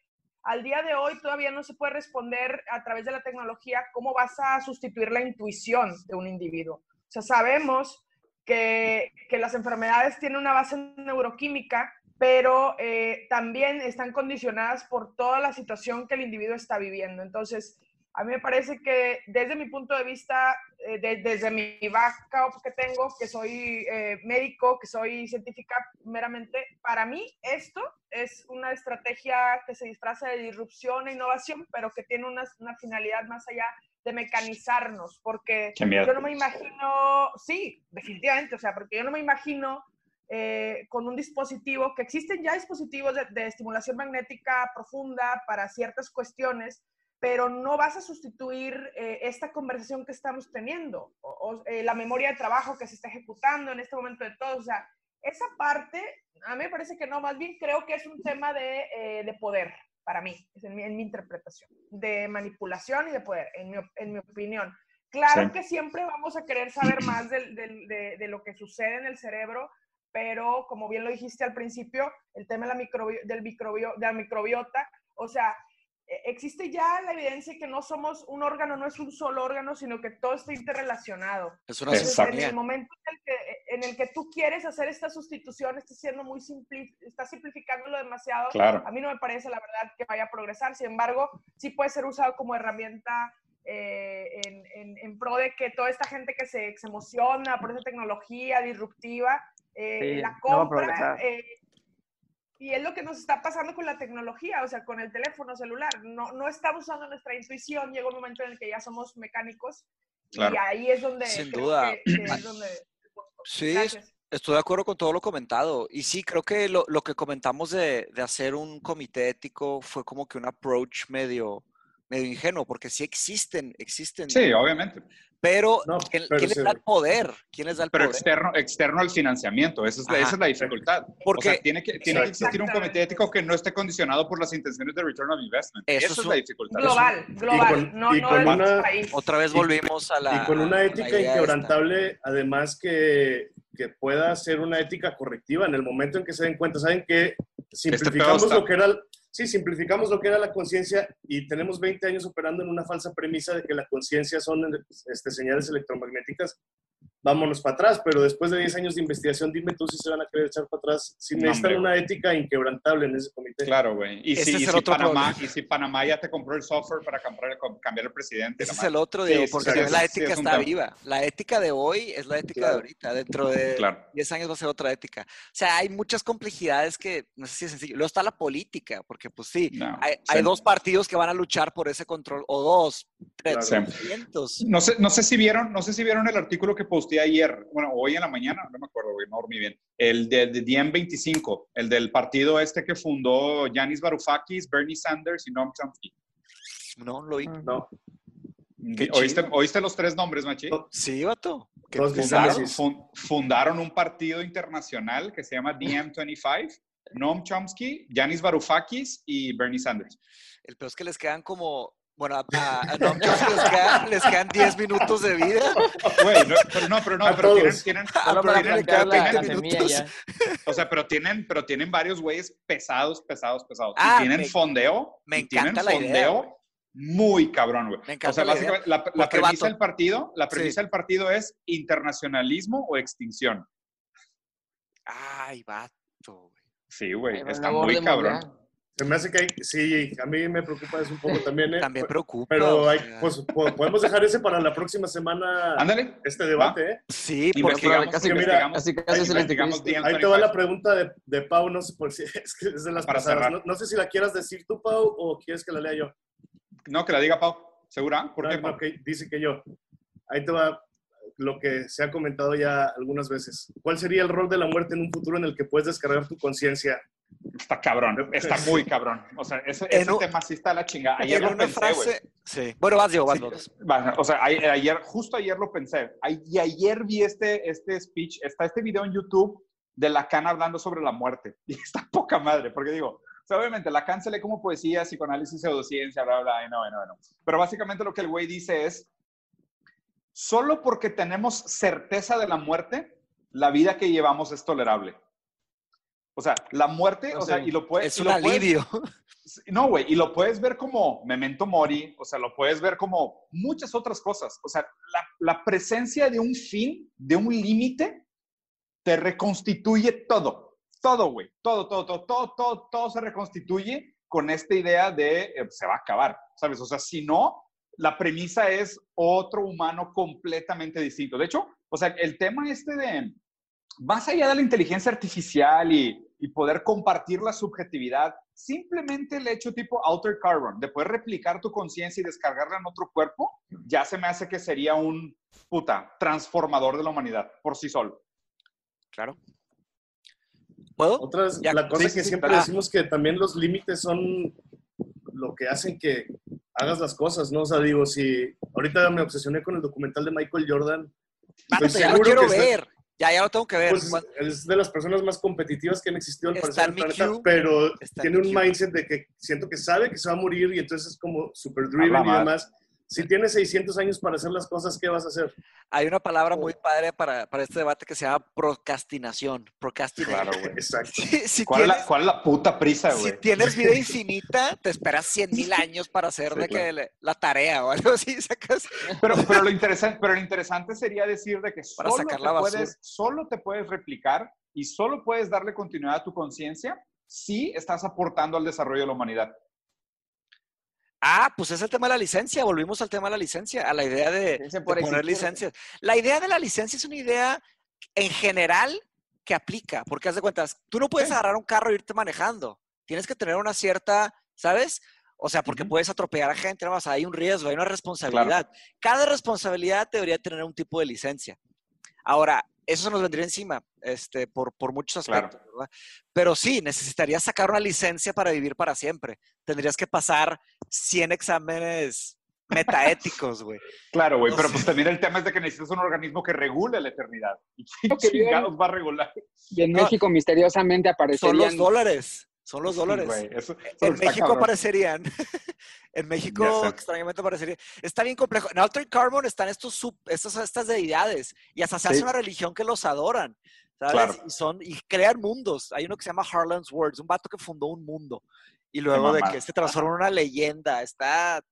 al día de hoy todavía no se puede responder a través de la tecnología cómo vas a sustituir la intuición de un individuo. O sea, sabemos que, que las enfermedades tienen una base neuroquímica, pero eh, también están condicionadas por toda la situación que el individuo está viviendo. Entonces, a mí me parece que desde mi punto de vista, eh, de, desde mi background que tengo, que soy eh, médico, que soy científica meramente, para mí esto es una estrategia que se disfraza de disrupción e innovación, pero que tiene una, una finalidad más allá de mecanizarnos, porque yo no me imagino, sí, definitivamente, o sea, porque yo no me imagino eh, con un dispositivo, que existen ya dispositivos de, de estimulación magnética profunda para ciertas cuestiones, pero no vas a sustituir eh, esta conversación que estamos teniendo, o, o eh, la memoria de trabajo que se está ejecutando en este momento de todos. O sea, esa parte, a mí me parece que no, más bien creo que es un tema de, eh, de poder, para mí, es en, mi, en mi interpretación, de manipulación y de poder, en mi, en mi opinión. Claro sí. Que siempre vamos a querer saber más de, de, de, de lo que sucede en el cerebro, pero como bien lo dijiste al principio, el tema de la, microbi del microbio de la microbiota, o sea, existe ya la evidencia que no somos un órgano, no es un solo órgano, sino que todo está interrelacionado. Es una en el momento en el, que, en el que tú quieres hacer esta sustitución, estás siendo muy simpli estás simplificándolo demasiado. Claro. A mí no me parece, la verdad, que vaya a progresar. Sin embargo, sí puede ser usado como herramienta eh, en, en, en pro de que toda esta gente que se, que se emociona por esa tecnología disruptiva, eh, sí, la compra... No Y es lo que nos está pasando con la tecnología, o sea, con el teléfono celular. No, no estamos usando nuestra intuición. Llega un momento en el que ya somos mecánicos. Claro. Y ahí es donde... Sin duda. Que, que es donde... Sí, gracias. Estoy de acuerdo con todo lo comentado. Y sí, creo que lo, lo que comentamos de, de hacer un comité ético fue como que un approach medio, medio ingenuo, porque sí existen, existen. Sí, obviamente. Pero, no, ¿quién, pero ¿quién sí. les da el poder? ¿Quién les da el pero poder? Externo, externo al financiamiento. Esa es, la, esa es la dificultad. Porque, o sea, tiene que, tiene que existir un comité ético que no esté condicionado por las intenciones de return on investment. Eso Esa es, es la dificultad. Global, global. Y con, no, y no con una, país. Otra vez volvimos y, a la... Y con una ética inquebrantable, esta. además que, que pueda ser una ética correctiva en el momento en que se den cuenta. Saben que simplificamos este lo que era... Sí, simplificamos lo que era la conciencia y tenemos veinte años operando en una falsa premisa de que la conciencia son este, señales electromagnéticas vámonos para atrás, pero después de diez años de investigación, dime tú si se van a querer echar para atrás, si no, necesitan hombre, una ética inquebrantable en ese comité. Claro, güey. Y, si, y, si Panamá, y si Panamá ya te compró el software para comprar, cambiar el presidente. Ese es el otro, Diego, sí, porque o sea, la ética sí es está viva. La ética de hoy es la ética claro. de ahorita. Dentro de claro. diez años va a ser otra ética. O sea, hay muchas complejidades que, no sé si es sencillo. Luego está la política, porque pues sí, no, hay, sí. hay dos partidos que van a luchar por ese control, o dos, tres, claro. sí. no, sé, no sé si vieron, no sé si vieron el artículo que posté ayer, bueno, hoy en la mañana, no me acuerdo, no dormí bien, el del de D M veinticinco, el del partido este que fundó Yanis Varoufakis, Bernie Sanders y Noam Chomsky. No, lo oí. No. ¿Oíste, ¿Oíste los tres nombres, Machi? Sí, vato. Fundaron, fund, fundaron un partido internacional que se llama D M veinticinco, Noam Chomsky, Yanis Varoufakis y Bernie Sanders. El peor es que les quedan como... Bueno, a, a Noam Chomsky les quedan, les quedan diez minutos de vida. Güey, no, pero no, pero no, a pero todos. tienen, tienen, pero tienen, tienen minutos. O sea, pero tienen, pero tienen varios güeyes pesados, pesados, pesados. Ah, y tienen me, fondeo. Me encanta la idea. Tienen fondeo muy cabrón, güey. Me encanta. O sea, la básicamente idea. la, la premisa vato? del partido, la premisa sí. del partido es internacionalismo o extinción. Ay, vato, güey. Sí, güey, está muy cabrón. Mundial. Se me hace que hay, sí, a mí me preocupa eso un poco también. ¿eh? También preocupa. Pero hay, pues, podemos dejar ese para la próxima semana. Ándale. Este debate, ¿eh? Sí, porque casi que mira, casi casi se investigamos. Ahí te va la pregunta de, de Pau, no sé por si es que es de las pasadas. No, no sé si la quieras decir tú, Pau, o quieres que la lea yo. No, que la diga Pau. ¿Segura? ¿Por no, qué, Pau? Okay, dice que yo. Ahí te va lo que se ha comentado ya algunas veces. ¿Cuál sería el rol de la muerte en un futuro en el que puedes descargar tu conciencia? Está cabrón, está muy cabrón. O sea, ese, ese un, tema sí está a la chingada. Ayer lo pensé, güey. Sí. Bueno, vas, Diego, vas, sí. vas. O sea, ayer, justo ayer lo pensé. Y ayer vi este, este speech, está este video en YouTube de Lacan hablando sobre la muerte. Y está poca madre, porque digo, o sea, obviamente Lacan se lee como poesía, psicoanálisis, pseudociencia, bla, bla, bla, no, no, no. Pero básicamente lo que el güey dice es, solo porque tenemos certeza de la muerte, la vida que llevamos es tolerable. O sea, la muerte, o sea, y lo puedes... Es un alivio. No, güey, y lo puedes ver como memento mori, o sea, lo puedes ver como muchas otras cosas. O sea, la, la presencia de un fin, de un límite, te reconstituye todo. Todo, güey. Todo, todo, todo, todo, todo, todo se reconstituye con esta idea de eh, se va a acabar, ¿sabes? O sea, si no, la premisa es otro humano completamente distinto. De hecho, o sea, el tema este de... Más allá de la inteligencia artificial y, y poder compartir la subjetividad, simplemente el hecho tipo Altered Carbon, de poder replicar tu conciencia y descargarla en otro cuerpo, ya se me hace que sería un puta transformador de la humanidad por sí solo. Claro. ¿Puedo? Otra vez, ya, la cosa sí, es que sí, siempre ah. decimos que también los límites son lo que hacen que hagas las cosas, ¿no? O sea, digo, si ahorita me obsesioné con el documental de Michael Jordan. Vale, ya lo quiero ver. Está... Ya, ya lo tengo que ver. Pues es de las personas más competitivas que han existido al parecer en el planeta, pero tiene un mindset de que siento que sabe que se va a morir y entonces es como super driven y demás. Si tienes seiscientos años para hacer las cosas, ¿qué vas a hacer? Hay una palabra muy padre para, para este debate que se llama procrastinación. Procrastinar. Claro, güey. Exacto. Si, si ¿Cuál, tienes, la, ¿Cuál es la puta prisa, güey? Si tienes vida infinita, te esperas cien mil años para hacer sí, de claro. que la tarea o algo así. Sacas. Pero, pero, lo interesante, pero lo interesante sería decir de que solo, para sacar la basura. Puedes, solo te puedes replicar y solo puedes darle continuidad a tu conciencia si estás aportando al desarrollo de la humanidad. Ah, pues es el tema de la licencia. Volvimos al tema de la licencia, a la idea de, de poner licencias. La idea de la licencia es una idea en general que aplica, porque haz de cuentas, tú no puedes sí. agarrar un carro e irte manejando. Tienes que tener una cierta, ¿sabes? O sea, porque uh-huh. puedes atropellar a gente, ¿no? O sea, hay un riesgo, hay una responsabilidad. Claro. Cada responsabilidad debería tener un tipo de licencia. Ahora, eso se nos vendría encima este, por, por muchos aspectos, claro. ¿verdad? Pero sí, necesitarías sacar una licencia para vivir para siempre. Tendrías que pasar cien exámenes metaéticos, güey. Claro, güey, pero pues también el tema es de que necesitas un organismo que regule la eternidad. ¿Y qué chingados va a regular? Y en no, México misteriosamente aparecerían... Son los dólares, son los dólares. Sí, güey, eso, eso en México cabrón. aparecerían... En México, extrañamente parecería. Está bien complejo. En Altered Carbon están estos sub, estos, estas deidades. Y hasta se hace sí. una religión que los adoran. ¿Sabes? Claro. Y, son, y crean mundos. Hay uno que se llama Harlan's Words. Un vato que fundó un mundo. Y luego de que se transforma en una leyenda. Está...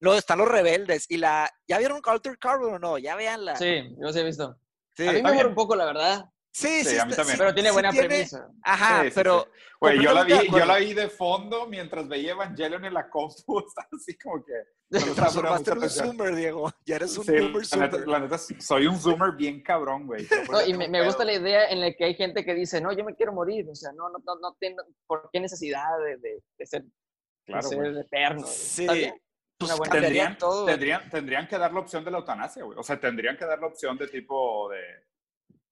No, están los rebeldes. Y la... ¿Ya vieron Altered Carbon o no? Ya véanla. Sí, yo sí he visto. Sí, a mí me aburre un poco, la verdad. Sí, sí, sí, a mí también. Pero tiene buena sí, premisa. Tiene... Ajá, sí, sí, pero... Güey, sí. yo, yo la vi de fondo mientras veía Evangelion en la compu, así como que... Te transformaste en un zoomer, Diego. Ya eres un sí, zoomer, zoomer. La neta, la neta, soy un zoomer bien cabrón, güey. No, y me, me gusta la idea en la que hay gente que dice, no, yo me quiero morir, o sea, no, no, no, no tengo... ¿Por qué necesidad de, de, de ser, claro, de ser eterno? Sí. Pues tendrían, todo, tendrían, tendrían que dar la opción de la eutanasia, güey. O sea, tendrían que dar la opción de tipo de...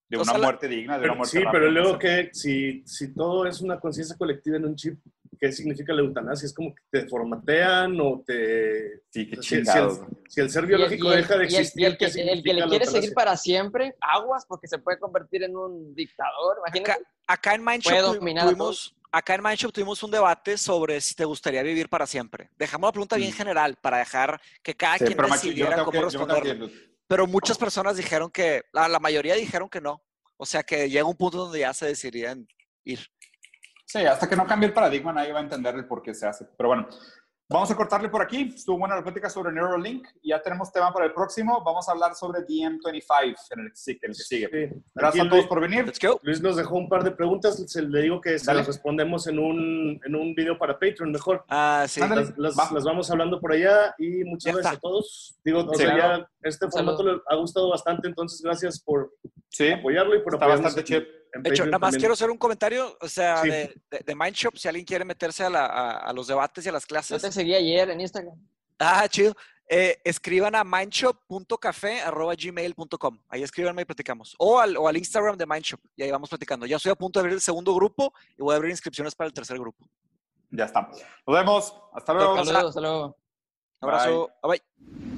De una o sea, muerte digna, de pero, una muerte sí, rápida. Pero luego que si, si todo es una conciencia colectiva en un chip, ¿qué significa la eutanasia? Es como que te formatean o te... Sí, qué chingados. Si, si, si el ser biológico el, deja de existir, el, el, ¿qué significa el que le quiere seguir para siempre, aguas, porque se puede convertir en un dictador, imagínate. Acá, acá en Mindshop tuvimos, acá en Mindshop tuvimos un debate sobre si te gustaría vivir para siempre. Dejamos la pregunta bien general para dejar que cada sí, quien decidiera cómo responderlo. Pero muchas personas dijeron que, la, la mayoría dijeron que no. O sea, que llega un punto donde ya se decidirían ir. Sí, hasta que no cambie el paradigma nadie va a entender el por qué se hace. Pero bueno, vamos a cortarle por aquí. Estuvo buena la plática sobre Neuralink. Ya tenemos tema para el próximo. Vamos a hablar sobre D M veinticinco en el, el que sigue. Sí. Gracias aquí, a todos Luis, por venir. Let's go. Luis nos dejó un par de preguntas. Se le digo que se las respondemos en un, en un video para Patreon mejor. Ah, sí. Las, las, Va. las vamos hablando por allá y muchas gracias a todos. Digo, sí, o sea, claro. ya este formato le ha gustado bastante, entonces gracias por sí. apoyarlo y por Está bastante chido. De hecho, nada más también. quiero hacer un comentario, o sea, sí. de, de, de Mindshop, si alguien quiere meterse a, la, a, a los debates y a las clases. Yo te seguí ayer en Instagram. Ah, chido. Eh, escriban a mindshop punto café arroba gmail punto com. Ahí escríbanme y platicamos. O al, o al Instagram de Mindshop y ahí vamos platicando. Ya estoy a punto de abrir el segundo grupo y voy a abrir inscripciones para el tercer grupo. Ya está. Nos vemos. Hasta luego. Hasta luego. Hasta luego. Un abrazo. Bye. Bye.